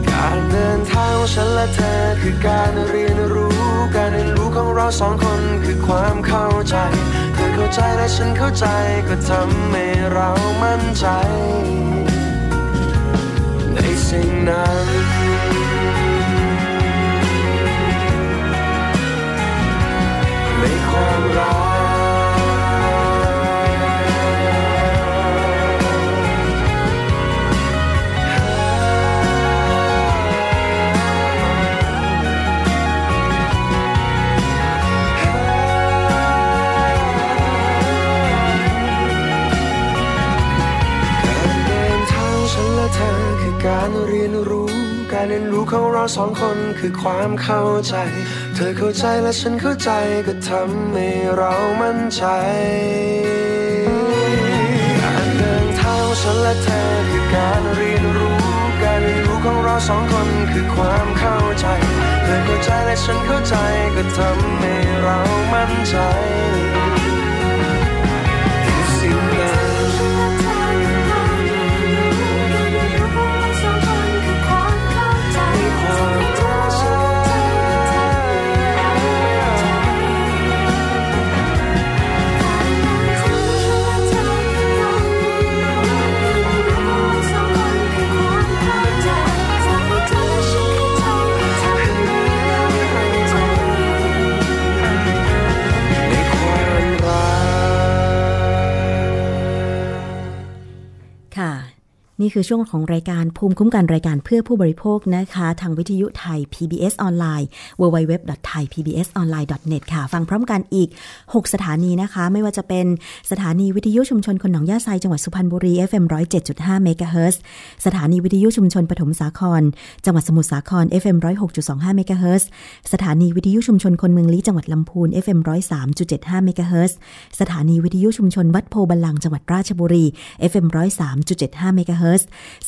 การเดินทางของฉันและเธอคือการเรียนรู้การเรียนรู้ของเราสองคนคือความเข้าใจเธอเข้าใจและฉันเข้าใจก็ทำให้เรามั่นใจในสิ่งนั้นในความรักการเรียนรู้การเรียนรู้ของเราสองคนคือความเข้าใจเธอเข้าใจและฉันเข้าใจก็ทำให้เรามั่นใจการเดินทางฉันและเธอคือการเรียนรู้การเรียนรู้ของเราสองคนคือความเข้าใจเธอเข้าใจและฉันเข้าใจก็ทำให้เรามั่นใจนี่คือช่วงของรายการภูมิคุ้มกันรายการเพื่อผู้บริโภคนะคะทางวิทยุไทย PBS ออนไลน์ www.thaipbsonline.net ค่ะฟังพร้อมกันอีก6สถานีนะคะไม่ว่าจะเป็นสถานีวิทยุชุมชนคนหนองย่าไซจังหวัดสุพรรณบุรี FM 107.5 MHz สถานีวิทยุชุมชนปฐมสาครจังหวัดสมุทรสาคร FM 106.25 MHz สถานีวิทยุชุมชนคนเมืองลี้จังหวัดลำพูน FM 103.75 MHz สถานีวิทยุชุมชนวัดโพบัลลังก์จังหวัดราชบุรี FM 103.75 MHz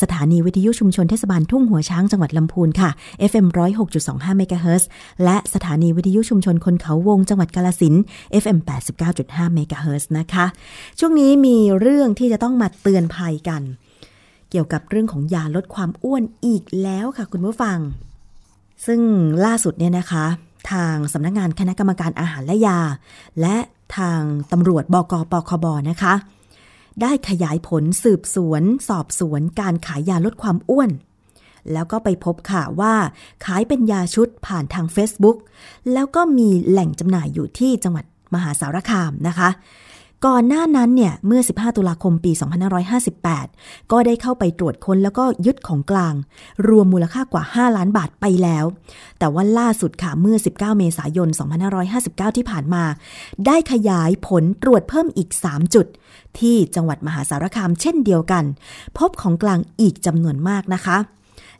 สถานีวิทยุชุมชนเทศบาลทุ่งหัวช้างจังหวัดลำพูนค่ะ FM 106.25 MHz และสถานีวิทยุชุมชนคนเขาวงจังหวัดกาฬสินธุ์ FM 89.5 MHz นะคะช่วงนี้มีเรื่องที่จะต้องมาเตือนภัยกันเกี่ยวกับเรื่องของยาลดความอ้วนอีกแล้วค่ะคุณผู้ฟังซึ่งล่าสุดเนี่ยนะคะทางสำนักงานคณะกรรมการอาหารและยาและทางตำรวจบก.ปคบ.นะคะได้ขยายผลสืบสวนสอบสวนการขายยาลดความอ้วนแล้วก็ไปพบค่ะว่าขายเป็นยาชุดผ่านทาง Facebook แล้วก็มีแหล่งจำหน่ายอยู่ที่จังหวัดมหาสารคามนะคะก่อนหน้านั้นเนี่ยเมื่อ15ตุลาคมปี2558ก็ได้เข้าไปตรวจค้นแล้วก็ยึดของกลางรวมมูลค่ากว่า5ล้านบาทไปแล้วแต่ว่าล่าสุดค่ะเมื่อ19เมษายน2559ที่ผ่านมาได้ขยายผลตรวจเพิ่มอีก3จุดที่จังหวัดมหาสารคามเช่นเดียวกันพบของกลางอีกจำนวนมากนะคะ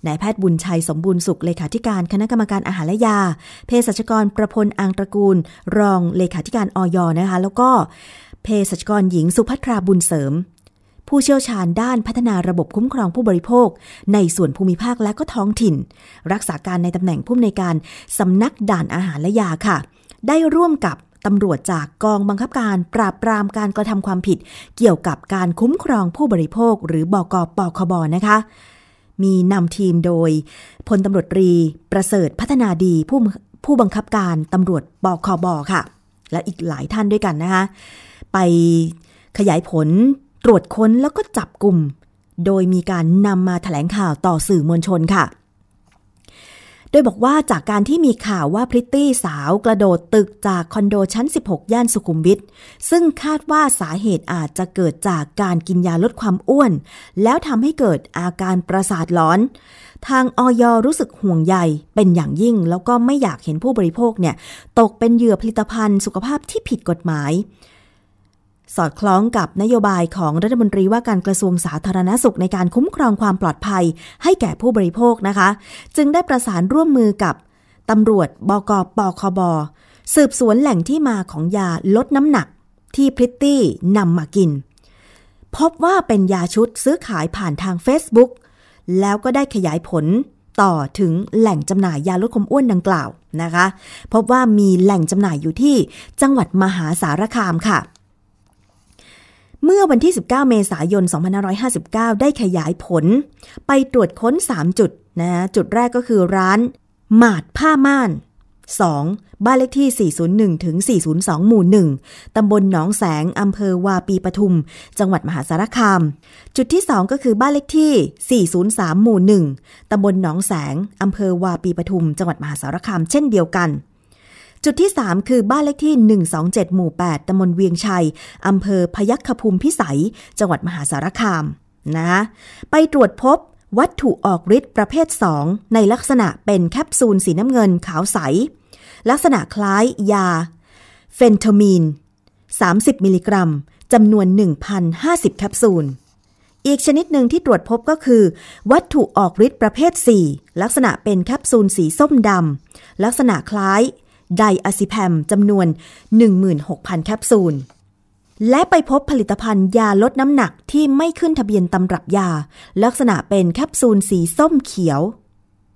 นายแพทย์บุญชัยสมบูรณ์สุขเลขาธิการคณะกรรมการอาหารและยาเภสัชกรประพลอังตระกูลรองเลขาธิการอย.นะคะแล้วก็เภสัชกรหญิงสุภัทราบุญเสริมผู้เชี่ยวชาญด้านพัฒนาระบบคุ้มครองผู้บริโภคในส่วนภูมิภาคและก็ท้องถิ่นรักษาการในตำแหน่งผู้อำนวยการสำนักด่านอาหารและยาค่ะได้ร่วมกับตำรวจจากกองบังคับการปราบปรามการกระทำความผิดเกี่ยวกับการคุ้มครองผู้บริโภคหรือบก.ปคบ.นะคะมีนำทีมโดยพลตำรวจตรีประเสริฐพัฒนาดีผู้บังคับการตำรวจบก.บ.ค่ะและอีกหลายท่านด้วยกันนะคะไปขยายผลตรวจค้นแล้วก็จับกลุ่มโดยมีการนำมาแถลงข่าวต่อสื่อมวลชนค่ะโดยบอกว่าจากการที่มีข่าวว่าพริตตี้สาวกระโดดตึกจากคอนโดชั้น16ย่านสุขุมวิทซึ่งคาดว่าสาเหตุอาจจะเกิดจากการกินยาลดความอ้วนแล้วทำให้เกิดอาการประสาทหลอนทางอย.รู้สึกห่วงใยเป็นอย่างยิ่งแล้วก็ไม่อยากเห็นผู้บริโภคเนี่ยตกเป็นเหยื่อผลิตภัณฑ์สุขภาพที่ผิดกฎหมายสอดคล้องกับนโยบายของรัฐมนตรีว่าการกระทรวงสาธารณสุขในการคุ้มครองความปลอดภัยให้แก่ผู้บริโภคนะคะจึงได้ประสานร่วมมือกับตำรวจบก.ปคบ.สืบสวนแหล่งที่มาของยาลดน้ำหนักที่พริตตี้นำมากินพบว่าเป็นยาชุดซื้อขายผ่านทาง Facebook แล้วก็ได้ขยายผล ต่อถึงแหล่งจำหน่ายยาลดความอ้วนดังกล่าวนะคะพบว่ามีแหล่งจำหน่ายอยู่ที่จังหวัดมหาสารคามค่ะเมื่อวันที่19เมษายน2559ได้ขยายผลไปตรวจค้น3จุดนะจุดแรกก็คือร้านหมาดผ้าม่าน2บ้านเลขที่ 401-402 หมู่ 1 ตำบลหนองแสงอำเภอวาปีปทุมจังหวัดมหาสารคามจุดที่2ก็คือบ้านเลขที่ 403 หมู่ 1 ตำบลหนองแสงอำเภอวาปีปทุมจังหวัดมหาสารคามเช่นเดียวกันจุดที่3คือบ้านเลขที่127หมู่8ตำบลเวียงชัยอำเภอพยัคฆภูมิพิสัยจังหวัดมหาสารคามนะไปตรวจพบวัตถุออกฤทธิ์ประเภท2ในลักษณะเป็นแคปซูลสีน้ำเงินขาวใสลักษณะคล้ายยาเฟนโทมีน30มิลลิกรัมจำนวน 1,050 แคปซูลอีกชนิดหนึ่งที่ตรวจพบก็คือวัตถุออกฤทธิ์ประเภท4ลักษณะเป็นแคปซูลสีส้มดำลักษณะคล้ายไดอะซิแพมจำนวน 16,000 แคปซูลและไปพบผลิตภัณฑ์ยาลดน้ำหนักที่ไม่ขึ้นทะเบียนตำรับยาลักษณะเป็นแคปซูลสีส้มเขียว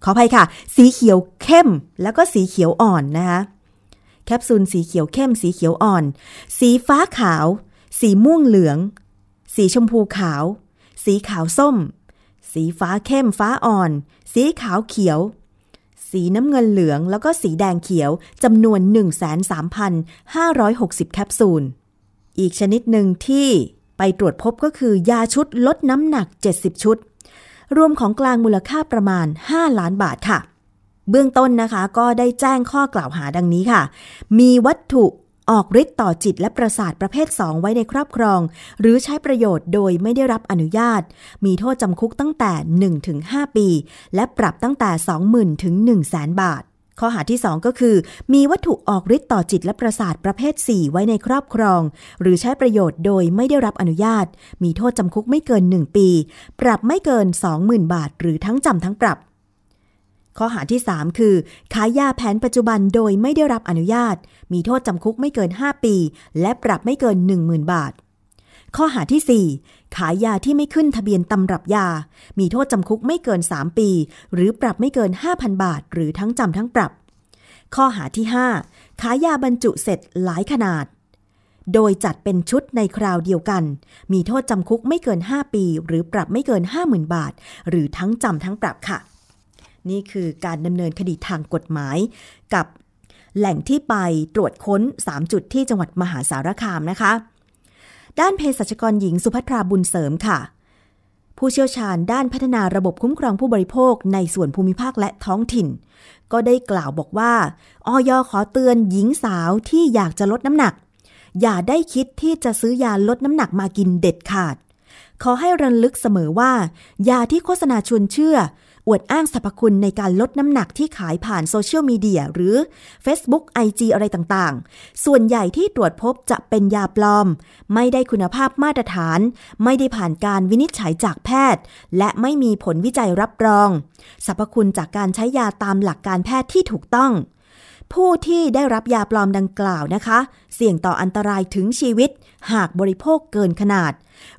ขออภัยค่ะสีเขียวเข้มแล้วก็สีเขียวอ่อนนะคะแคปซูลสีเขียวเข้มสีเขียวอ่อนสีฟ้าขาวสีม่วงเหลืองสีชมพูขาวสีขาวส้มสีฟ้าเข้มฟ้าอ่อนสีขาวเขียวสีน้ำเงินเหลืองแล้วก็สีแดงเขียวจำนวน 13,560 แคปซูลอีกชนิดหนึ่งที่ไปตรวจพบก็คือยาชุดลดน้ำหนัก70ชุดรวมของกลางมูลค่าประมาณ5ล้านบาทค่ะเบื้องต้นนะคะก็ได้แจ้งข้อกล่าวหาดังนี้ค่ะมีวัตถุออกฤทธิ์ต่อจิตและประสาทประเภท2ไว้ในครอบครองหรือใช้ประโยชน์โดยไม่ได้รับอนุญาตมีโทษจำคุกตั้งแต่ 1-5 ปีและปรับตั้งแต่ 20,000-100,000 บาทข้อหาที่2ก็คือมีวัตถุออกฤทธิ์ต่อจิตและประสาทประเภท4ไว้ในครอบครองหรือใช้ประโยชน์โดยไม่ได้รับอนุญาตมีโทษจำคุกไม่เกิน1ปีปรับไม่เกิน 20,000 บาทหรือทั้งจำทั้งปรับข้อหาที่3คือขายยาแผนปัจจุบันโดยไม่ได้รับอนุญาตมีโทษจำคุกไม่เกิน5ปีและปรับไม่เกิน 10,000 บาทข้อหาที่4ขายยาที่ไม่ขึ้นทะเบียนตำรับยามีโทษจำคุกไม่เกิน3ปีหรือปรับไม่เกิน 5,000 บาทหรือทั้งจำทั้งปรับข้อหาที่5ขายยาบรรจุเสร็จหลายขนาดโดยจัดเป็นชุดในคราวเดียวกันมีโทษจำคุกไม่เกิน5ปีหรือปรับไม่เกิน 50,000 บาทหรือทั้งจำทั้งปรับค่ะนี่คือการดำเนินคดีทางกฎหมายกับแหล่งที่ไปตรวจค้น3จุดที่จังหวัดมหาสารคามนะคะด้านเภสัชกรหญิงสุภัทราบุญเสริมค่ะผู้เชี่ยวชาญด้านพัฒนาระบบคุ้มครองผู้บริโภคในส่วนภูมิภาคและท้องถิ่นก็ได้กล่าวบอกว่าอย.ขอเตือนหญิงสาวที่อยากจะลดน้ำหนักอย่าได้คิดที่จะซื้อยาลดน้ำหนักมากินเด็ดขาดขอให้ระลึกเสมอว่ายาที่โฆษณาชวนเชื่ออวดอ้างสรรพคุณในการลดน้ำหนักที่ขายผ่านโซเชียลมีเดียหรือ Facebook IG อะไรต่างๆส่วนใหญ่ที่ตรวจพบจะเป็นยาปลอมไม่ได้คุณภาพมาตรฐานไม่ได้ผ่านการวินิจฉัยจากแพทย์และไม่มีผลวิจัยรับรองสรรพคุณจากการใช้ยาตามหลักการแพทย์ที่ถูกต้องผู้ที่ได้รับยาปลอมดังกล่าวนะคะเสี่ยงต่ออันตรายถึงชีวิตหากบริโภคเกินขนาด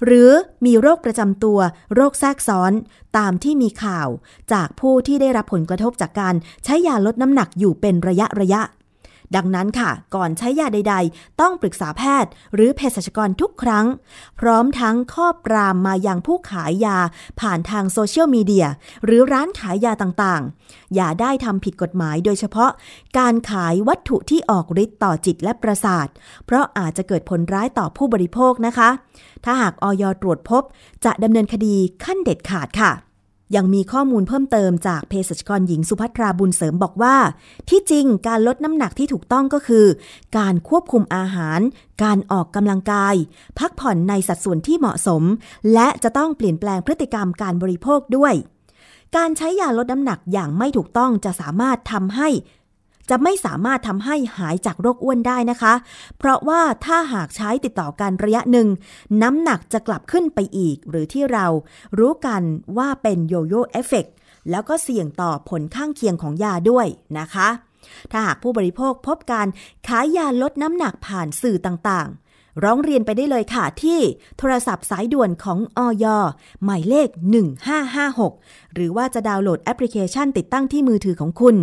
หรือมีโรคประจำตัวโรคแทรกซ้อนตามที่มีข่าวจากผู้ที่ได้รับผลกระทบจากการใช้ยาลดน้ำหนักอยู่เป็นระยะดังนั้นค่ะก่อนใช้ยาใดๆต้องปรึกษาแพทย์หรือเภสัชกรทุกครั้งพร้อมทั้งข้อปรามมายังผู้ขายยาผ่านทางโซเชียลมีเดียหรือร้านขายยาต่างๆอย่าได้ทำผิดกฎหมายโดยเฉพาะการขายวัตถุที่ออกฤทธิ์ต่อจิตและประสาทเพราะอาจจะเกิดผลร้ายต่อผู้บริโภคนะคะถ้าหากอย.ตรวจพบจะดำเนินคดีขั้นเด็ดขาดค่ะยังมีข้อมูลเพิ่มเติมจากเภสัชกรหญิงสุภัทราบุญเสริมบอกว่าที่จริงการลดน้ำหนักที่ถูกต้องก็คือการควบคุมอาหารการออกกำลังกายพักผ่อนในสัดส่วนที่เหมาะสมและจะต้องเปลี่ยนแปลงพฤติกรรมการบริโภคด้วยการใช้ยาลดน้ำหนักอย่างไม่ถูกต้องจะไม่สามารถทำให้หายจากโรคอ้วนได้นะคะเพราะว่าถ้าหากใช้ติดต่อกันระยะหนึ่งน้ำหนักจะกลับขึ้นไปอีกหรือที่เรารู้กันว่าเป็นโยโย่เอฟเฟกต์แล้วก็เสี่ยงต่อผลข้างเคียงของยาด้วยนะคะถ้าหากผู้บริโภคพบการขายยาลดน้ำหนักผ่านสื่อต่าง ร้องเรียนไปได้เลยค่ะที่โทรศัพท์สายด่วนของอย.หมายเลข1556หรือว่าจะดาวน์โหลดแอปพลิเคชันติดตั้งที่มือถือของคุณ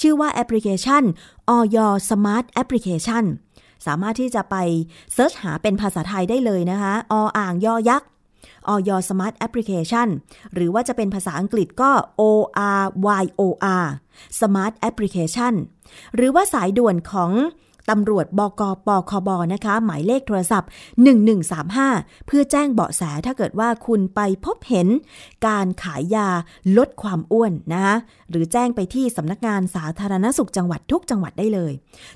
ชื่อว่าแอปพลิเคชันอย.สมาร์ทแอปพลิเคชันสามารถที่จะไปเซิร์ชหาเป็นภาษาไทยได้เลยนะคะออ่างยอยักษ์อย.สมาร์ทแอปพลิเคชันหรือว่าจะเป็นภาษาอังกฤษก็ ORYOR Smart Application หรือว่าสายด่วนของตำรวจบก.ปคบ.นะคะหมายเลขโทรศัพท์1135เพื่อแจ้งเบาะแสถ้าเกิดว่าคุณไปพบเห็นการขายยาลดความอ้วนนะคะหรือแจ้งไปที่สำนักงานสาธารณสุขจังหวัดทุกจังหวัดได้เลย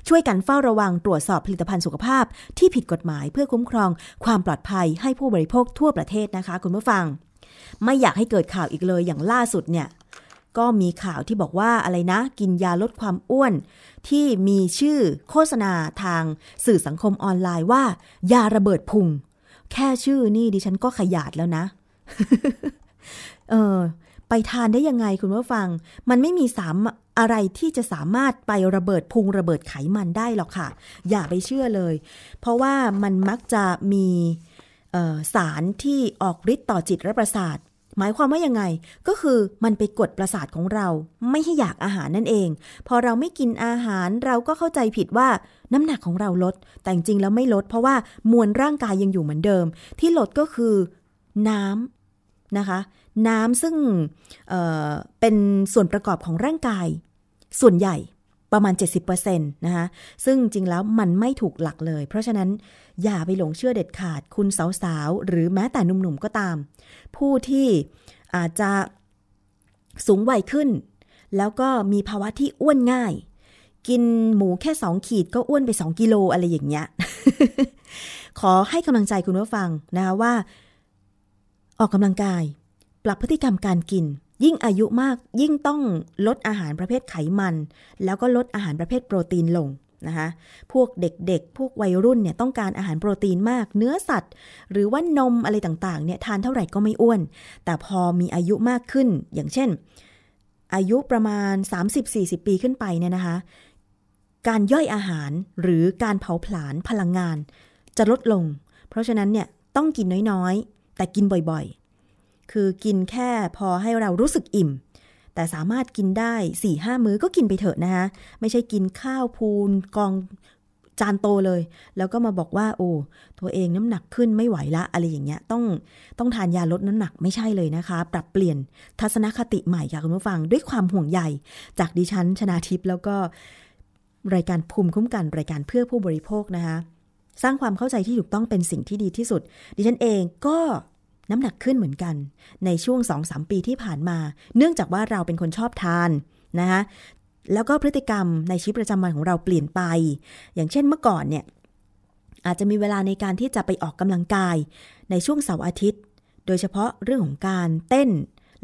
ช่วยกันเฝ้าระวังตรวจสอบผลิตภัณฑ์สุขภาพที่ผิดกฎหมายเพื่อคุ้มครองความปลอดภัยให้ผู้บริโภคทั่วประเทศนะคะคุณผู้ฟังไม่อยากให้เกิดข่าวอีกเลยอย่างล่าสุดเนี่ยก็มีข่าวที่บอกว่าอะไรนะกินยาลดความอ้วนที่มีชื่อโฆษณาทางสื่อสังคมออนไลน์ว่ายาระเบิดพุงแค่ชื่อนี่ดิฉันก็ขยาดแล้วนะ ไปทานได้ยังไงคุณผู้ฟังมันไม่มีสารอะไรที่จะสามารถไประเบิดพุงระเบิดไขมันได้หรอกค่ะอย่าไปเชื่อเลยเพราะว่ามันมักจะมีสารที่ออกฤทธิ์ต่อจิตและประสาทหมายความว่ายังไงก็คือมันไปกดประสาทของเราไม่ให้อยากอาหารนั่นเองพอเราไม่กินอาหารเราก็เข้าใจผิดว่าน้ำหนักของเราลดแต่จริงแล้วไม่ลดเพราะว่ามวลร่างกายยังอยู่เหมือนเดิมที่ลดก็คือน้ำนะคะน้ำซึ่งเป็นส่วนประกอบของร่างกายส่วนใหญ่ประมาณ 70% นะคะซึ่งจริงแล้วมันไม่ถูกหลักเลยเพราะฉะนั้นอย่าไปหลงเชื่อเด็ดขาดคุณสาวๆหรือแม้แต่หนุ่มๆก็ตามผู้ที่อาจจะสูงวัยขึ้นแล้วก็มีภาวะที่อ้วนง่ายกินหมูแค่2ขีดก็อ้วนไป2กิโลอะไรอย่างเงี้ย ขอให้กำลังใจคุณผู้ฟังนะคะว่าออกกำลังกายปรับพฤติกรรมการกินยิ่งอายุมากยิ่งต้องลดอาหารประเภทไขมันแล้วก็ลดอาหารประเภทโปรตีนลงนะคะพวกเด็กๆพวกวัยรุ่นเนี่ยต้องการอาหารโปรตีนมากเนื้อสัตว์หรือว่านมอะไรต่างๆเนี่ยทานเท่าไหร่ก็ไม่อ้วนแต่พอมีอายุมากขึ้นอย่างเช่นอายุประมาณ 30-40 ปีขึ้นไปเนี่ยนะคะการย่อยอาหารหรือการเผาผลาญพลังงานจะลดลงเพราะฉะนั้นเนี่ยต้องกินน้อยๆแต่กินบ่อยๆคือกินแค่พอให้เรารู้สึกอิ่มแต่สามารถกินได้ 4-5 มื้อก็กินไปเถอะนะคะไม่ใช่กินข้าวพูนกองจานโตเลยแล้วก็มาบอกว่าโอ้ตัวเองน้ำหนักขึ้นไม่ไหวละอะไรอย่างเงี้ยต้องทานยาลดน้ำหนักไม่ใช่เลยนะคะปรับเปลี่ยนทัศนคติใหม่ค่ะคุณผู้ฟังด้วยความห่วงใยจากดิฉันชนาทิพย์แล้วก็รายการภูมิคุ้มกันรายการเพื่อผู้บริโภคนะคะสร้างความเข้าใจที่ถูกต้องเป็นสิ่งที่ดีที่สุดดิฉันเองก็น้ำหนักขึ้นเหมือนกันในช่วง 2-3 ปีที่ผ่านมาเนื่องจากว่าเราเป็นคนชอบทานนะคะแล้วก็พฤติกรรมในชีวิตประจำวันของเราเปลี่ยนไปอย่างเช่นเมื่อก่อนเนี่ยอาจจะมีเวลาในการที่จะไปออกกำลังกายในช่วงเสาร์อาทิตย์โดยเฉพาะเรื่องของการเต้น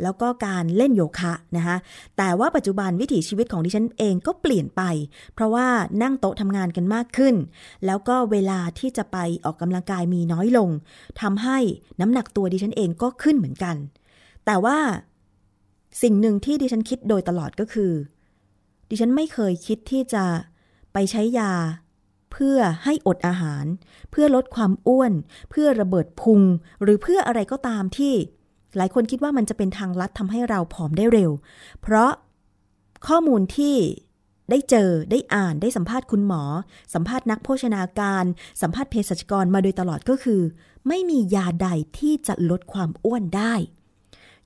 แล้วก็การเล่นโยคะนะคะแต่ว่าปัจจุบันวิถีชีวิตของดิฉันเองก็เปลี่ยนไปเพราะว่านั่งโต๊ะทำงานกันมากขึ้นแล้วก็เวลาที่จะไปออกกำลังกายมีน้อยลงทำให้น้ำหนักตัวดิฉันเองก็ขึ้นเหมือนกันแต่ว่าสิ่งหนึ่งที่ดิฉันคิดโดยตลอดก็คือดิฉันไม่เคยคิดที่จะไปใช้ยาเพื่อให้อดอาหารเพื่อลดความอ้วนเพื่อระเบิดพุงหรือเพื่ออะไรก็ตามที่หลายคนคิดว่ามันจะเป็นทางลัดทำให้เราผอมได้เร็วเพราะข้อมูลที่ได้เจอได้อ่านได้สัมภาษณ์คุณหมอสัมภาษณ์นักโภชนาการสัมภาษณ์เภสัชกรมาโดยตลอดก็คือไม่มียาใดที่จะลดความอ้วนได้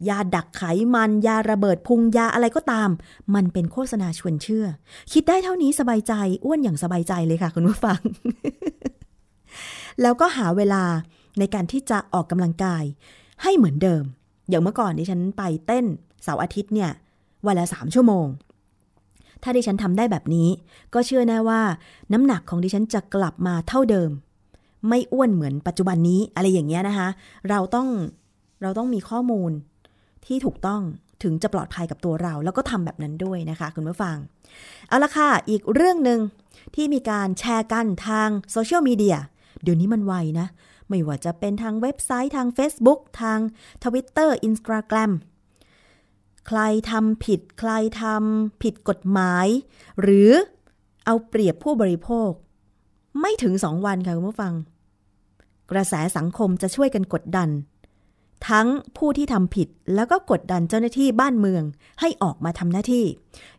ยาดักไขมันยาระเบิดพุงยาอะไรก็ตามมันเป็นโฆษณาชวนเชื่อคิดได้เท่านี้สบายใจอ้วนอย่างสบายใจเลยค่ะคุณผู้ฟัง แล้วก็หาเวลาในการที่จะออกกำลังกายให้เหมือนเดิมอย่างเมื่อก่อนดิฉันไปเต้นเสาร์อาทิตย์เนี่ยวันละ3ชั่วโมงถ้าดิฉันทำได้แบบนี้ก็เชื่อแน่ว่าน้ำหนักของดิฉันจะกลับมาเท่าเดิมไม่อ้วนเหมือนปัจจุบันนี้อะไรอย่างเงี้ยนะคะเราต้องมีข้อมูลที่ถูกต้องถึงจะปลอดภัยกับตัวเราแล้วก็ทำแบบนั้นด้วยนะคะคุณผู้ฟังเอาละค่ะอีกเรื่องนึงที่มีการแชร์กันทางโซเชียลมีเดียเดี๋ยวนี้มันไวนะไม่ว่าจะเป็นทางเว็บไซต์ทาง Facebook ทาง Twitter Instagram ใครทำผิดกฎหมายหรือเอาเปรียบผู้บริโภคไม่ถึง2วันค่ะคุณผู้ฟัง กระแสสังคมจะช่วยกันกดดันทั้งผู้ที่ทำผิดแล้วก็กดดันเจ้าหน้าที่บ้านเมืองให้ออกมาทำหน้าที่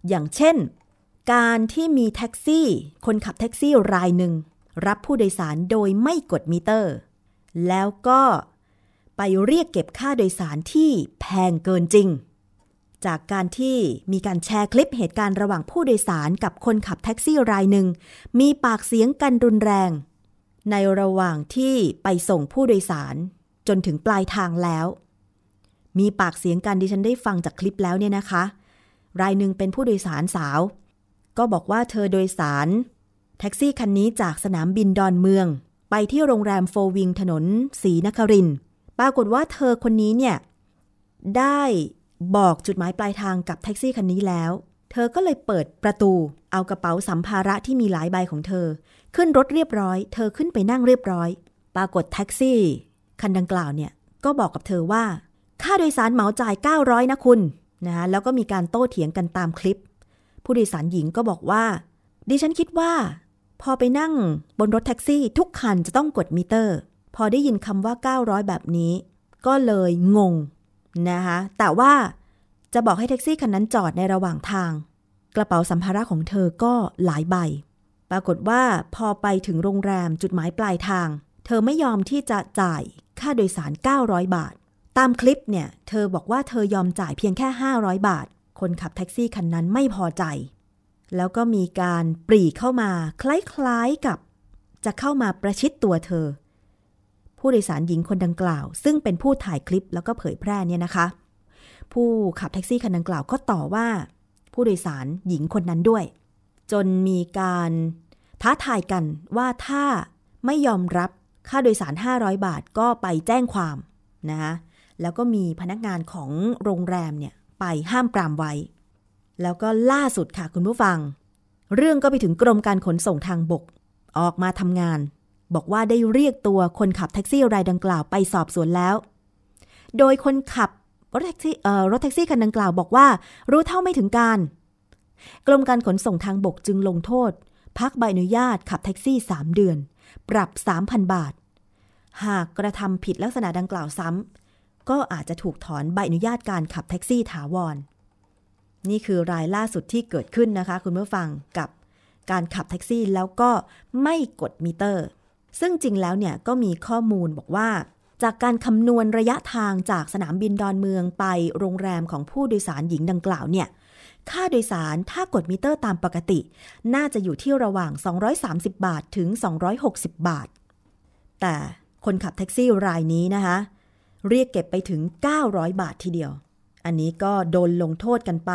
อย่างเช่นการที่มีแท็กซี่คนขับแท็กซี่รายหนึ่งรับผู้โดยสารโดยไม่กดมิเตอร์แล้วก็ไปเรียกเก็บค่าโดยสารที่แพงเกินจริงจากการที่มีการแชร์คลิปเหตุการณ์ระหว่างผู้โดยสารกับคนขับแท็กซี่รายหนึ่งมีปากเสียงกันรุนแรงในระหว่างที่ไปส่งผู้โดยสารจนถึงปลายทางแล้วมีปากเสียงกันดิฉันได้ฟังจากคลิปแล้วเนี่ยนะคะรายหนึ่งเป็นผู้โดยสารสาวก็บอกว่าเธอโดยสารแท็กซี่คันนี้จากสนามบินดอนเมืองไปที่โรงแรมโฟวิงถนนศรีนครินทร์ปรากฏว่าเธอคนนี้เนี่ยได้บอกจุดหมายปลายทางกับแท็กซี่คันนี้แล้วเธอก็เลยเปิดประตูเอากระเป๋าสัมภาระที่มีหลายใบของเธอขึ้นรถเรียบร้อยเธอขึ้นไปนั่งเรียบร้อยปรากฏแท็กซี่คันดังกล่าวเนี่ยก็บอกกับเธอว่าค่าโดยสารเหมาจ่าย900นะคุณนะแล้วก็มีการโต้เถียงกันตามคลิปผู้โดยสารหญิงก็บอกว่าดิฉันคิดว่าพอไปนั่งบนรถแท็กซี่ทุกคันจะต้องกดมิเตอร์พอได้ยินคำว่า900แบบนี้ก็เลยงงนะคะแต่ว่าจะบอกให้แท็กซี่คันนั้นจอดในระหว่างทางกระเป๋าสัมภาระของเธอก็หลายใบปรากฏว่าพอไปถึงโรงแรมจุดหมายปลายทางเธอไม่ยอมที่จะจ่ายค่าโดยสาร900บาทตามคลิปเนี่ยเธอบอกว่าเธอยอมจ่ายเพียงแค่500บาทคนขับแท็กซี่คันนั้นไม่พอใจแล้วก็มีการปรีเข้ามาคล้ายๆกับจะเข้ามาประชิดตัวเธอผู้โดยสารหญิงคนดังกล่าวซึ่งเป็นผู้ถ่ายคลิปแล้วก็เผยแพร่เนี่ยนะคะผู้ขับแท็กซี่คันดังกล่าวก็ต่อว่าผู้โดยสารหญิงคนนั้นด้วยจนมีการท้าทายกันว่าถ้าไม่ยอมรับค่าโดยสาร500บาทก็ไปแจ้งความนะคะแล้วก็มีพนักงานของโรงแรมเนี่ยไปห้ามปรามไว้แล้วก็ล่าสุดค่ะคุณผู้ฟังเรื่องก็ไปถึงกรมการขนส่งทางบกออกมาทำงานบอกว่าได้เรียกตัวคนขับแท็กซี่รายดังกล่าวไปสอบสวนแล้วโดยคนขับรถแท็กซี่คันดังกล่าวบอกว่ารู้เท่าไม่ถึงการกรมการขนส่งทางบกจึงลงโทษพักใบอนุญาตขับแท็กซี่3เดือนปรับ 3,000 บาทหากกระทำผิดลักษณะดังกล่าวซ้ำก็อาจจะถูกถอนใบอนุญาตการขับแท็กซี่ถาวรนี่คือรายล่าสุดที่เกิดขึ้นนะคะคุณผู้ฟังกับการขับแท็กซี่แล้วก็ไม่กดมิเตอร์ซึ่งจริงแล้วเนี่ยก็มีข้อมูลบอกว่าจากการคำนวณระยะทางจากสนามบินดอนเมืองไปโรงแรมของผู้โดยสารหญิงดังกล่าวเนี่ยค่าโดยสารถ้ากดมิเตอร์ตามปกติน่าจะอยู่ที่ระหว่าง230บาทถึง260บาทแต่คนขับแท็กซี่รายนี้นะคะเรียกเก็บไปถึง900บาททีเดียวอันนี้ก็โดนลงโทษกันไป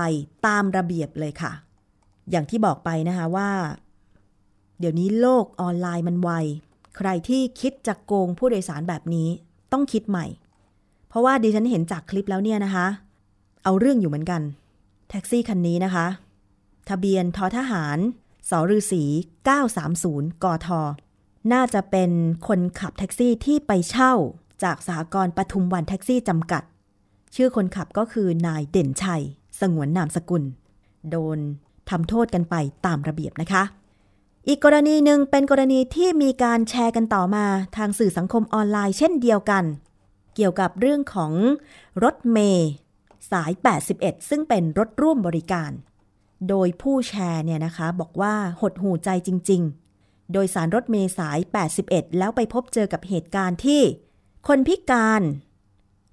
ตามระเบียบเลยค่ะอย่างที่บอกไปนะคะว่าเดี๋ยวนี้โลกออนไลน์มันไวใครที่คิดจะโกงผู้โดยสารแบบนี้ต้องคิดใหม่เพราะว่าดิฉันเห็นจากคลิปแล้วเนี่ยนะคะเอาเรื่องอยู่เหมือนกันแท็กซี่คันนี้นะคะทะเบียนททหารสฤษี930กทน่าจะเป็นคนขับแท็กซี่ที่ไปเช่าจากสหกรณ์ปทุมวันแท็กซี่จำกัดชื่อคนขับก็คือนายเด่นชัยสงวนนามสกุลโดนทำโทษกันไปตามระเบียบนะคะอีกกรณีหนึ่งเป็นกรณีที่มีการแชร์กันต่อมาทางสื่อสังคมออนไลน์เช่นเดียวกันเกี่ยวกับเรื่องของรถเมล์สาย81ซึ่งเป็นรถร่วมบริการโดยผู้แชร์เนี่ยนะคะบอกว่าหดหูใจจริงๆโดยสารรถเมล์สาย81แล้วไปพบเจอกับเหตุการณ์ที่คนพิการ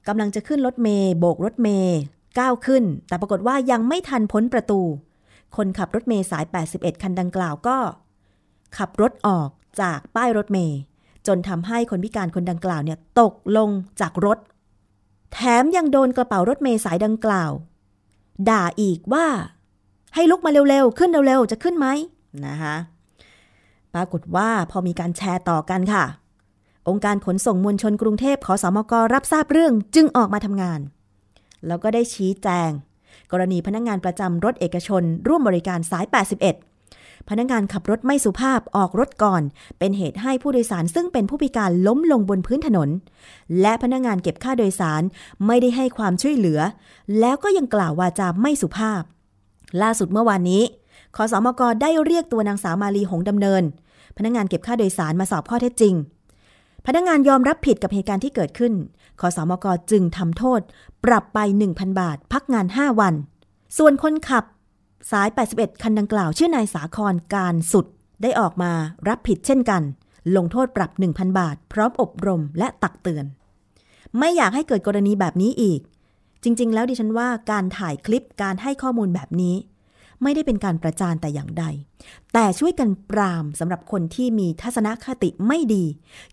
กำลังจะขึ้นรถเมล์โบกรถเมล์ก้าวขึ้นแต่ปรากฏว่ายังไม่ทันพ้นประตูคนขับรถเมล์สาย81คันดังกล่าวก็ขับรถออกจากป้ายรถเมล์จนทำให้คนพิการคนดังกล่าวเนี่ยตกลงจากรถแถมยังโดนกระเป๋ารถเมล์สายดังกล่าวด่าอีกว่าให้ลุกมาเร็วๆขึ้นเร็วๆจะขึ้นไหมนะคะปรากฏว่าพอมีการแชร์ต่อกันค่ะองค์การขนส่งมวลชนกรุงเทพขสมกรับทราบเรื่องจึงออกมาทำงานแล้วก็ได้ชี้แจงกรณีพนักงานประจำรถเอกชนร่วมบริการสาย81พนักงานขับรถไม่สุภาพออกรถก่อนเป็นเหตุให้ผู้โดยสารซึ่งเป็นผู้พิการล้มลงบนพื้นถนนและพนักงานเก็บค่าโดยสารไม่ได้ให้ความช่วยเหลือแล้วก็ยังกล่าววาจาไม่สุภาพล่าสุดเมื่อวานนี้ขสมกได้เรียกตัวนางสาวมาลีหงดำเนินพนักงานเก็บค่าโดยสารมาสอบข้อเท็จจริงพ พนักงานยอมรับผิดกับเหตุการณ์ที่เกิดขึ้นขสมกจึงทำโทษปรับไป 1,000 บาทพักงาน5วันส่วนคนขับสาย81คันดังกล่าวชื่อนายสาครการสุดได้ออกมารับผิดเช่นกันลงโทษปรับ 1,000 บาทพร้อมอบรมและตักเตือนไม่อยากให้เกิดกรณีแบบนี้อีกจริงๆแล้วดิฉันว่าการถ่ายคลิปการให้ข้อมูลแบบนี้ไม่ได้เป็นการประจานแต่อย่างใดแต่ช่วยกันปรามสำหรับคนที่มีทัศนคติไม่ดี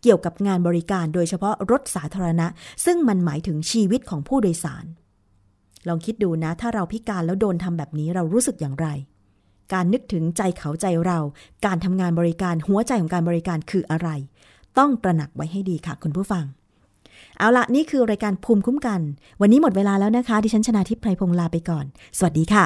เกี่ยวกับงานบริการโดยเฉพาะรถสาธารณะซึ่งมันหมายถึงชีวิตของผู้โดยสารลองคิดดูนะถ้าเราพิการแล้วโดนทำแบบนี้เรารู้สึกอย่างไรการนึกถึงใจเขาใจเราการทำงานบริการหัวใจของการบริการคืออะไรต้องตระหนักไว้ให้ดีค่ะคุณผู้ฟังเอาละนี่คือรายการภูมิคุ้มกันวันนี้หมดเวลาแล้วนะคะดิฉันชนาทิพย์ไพรพงษ์ลาไปก่อนสวัสดีค่ะ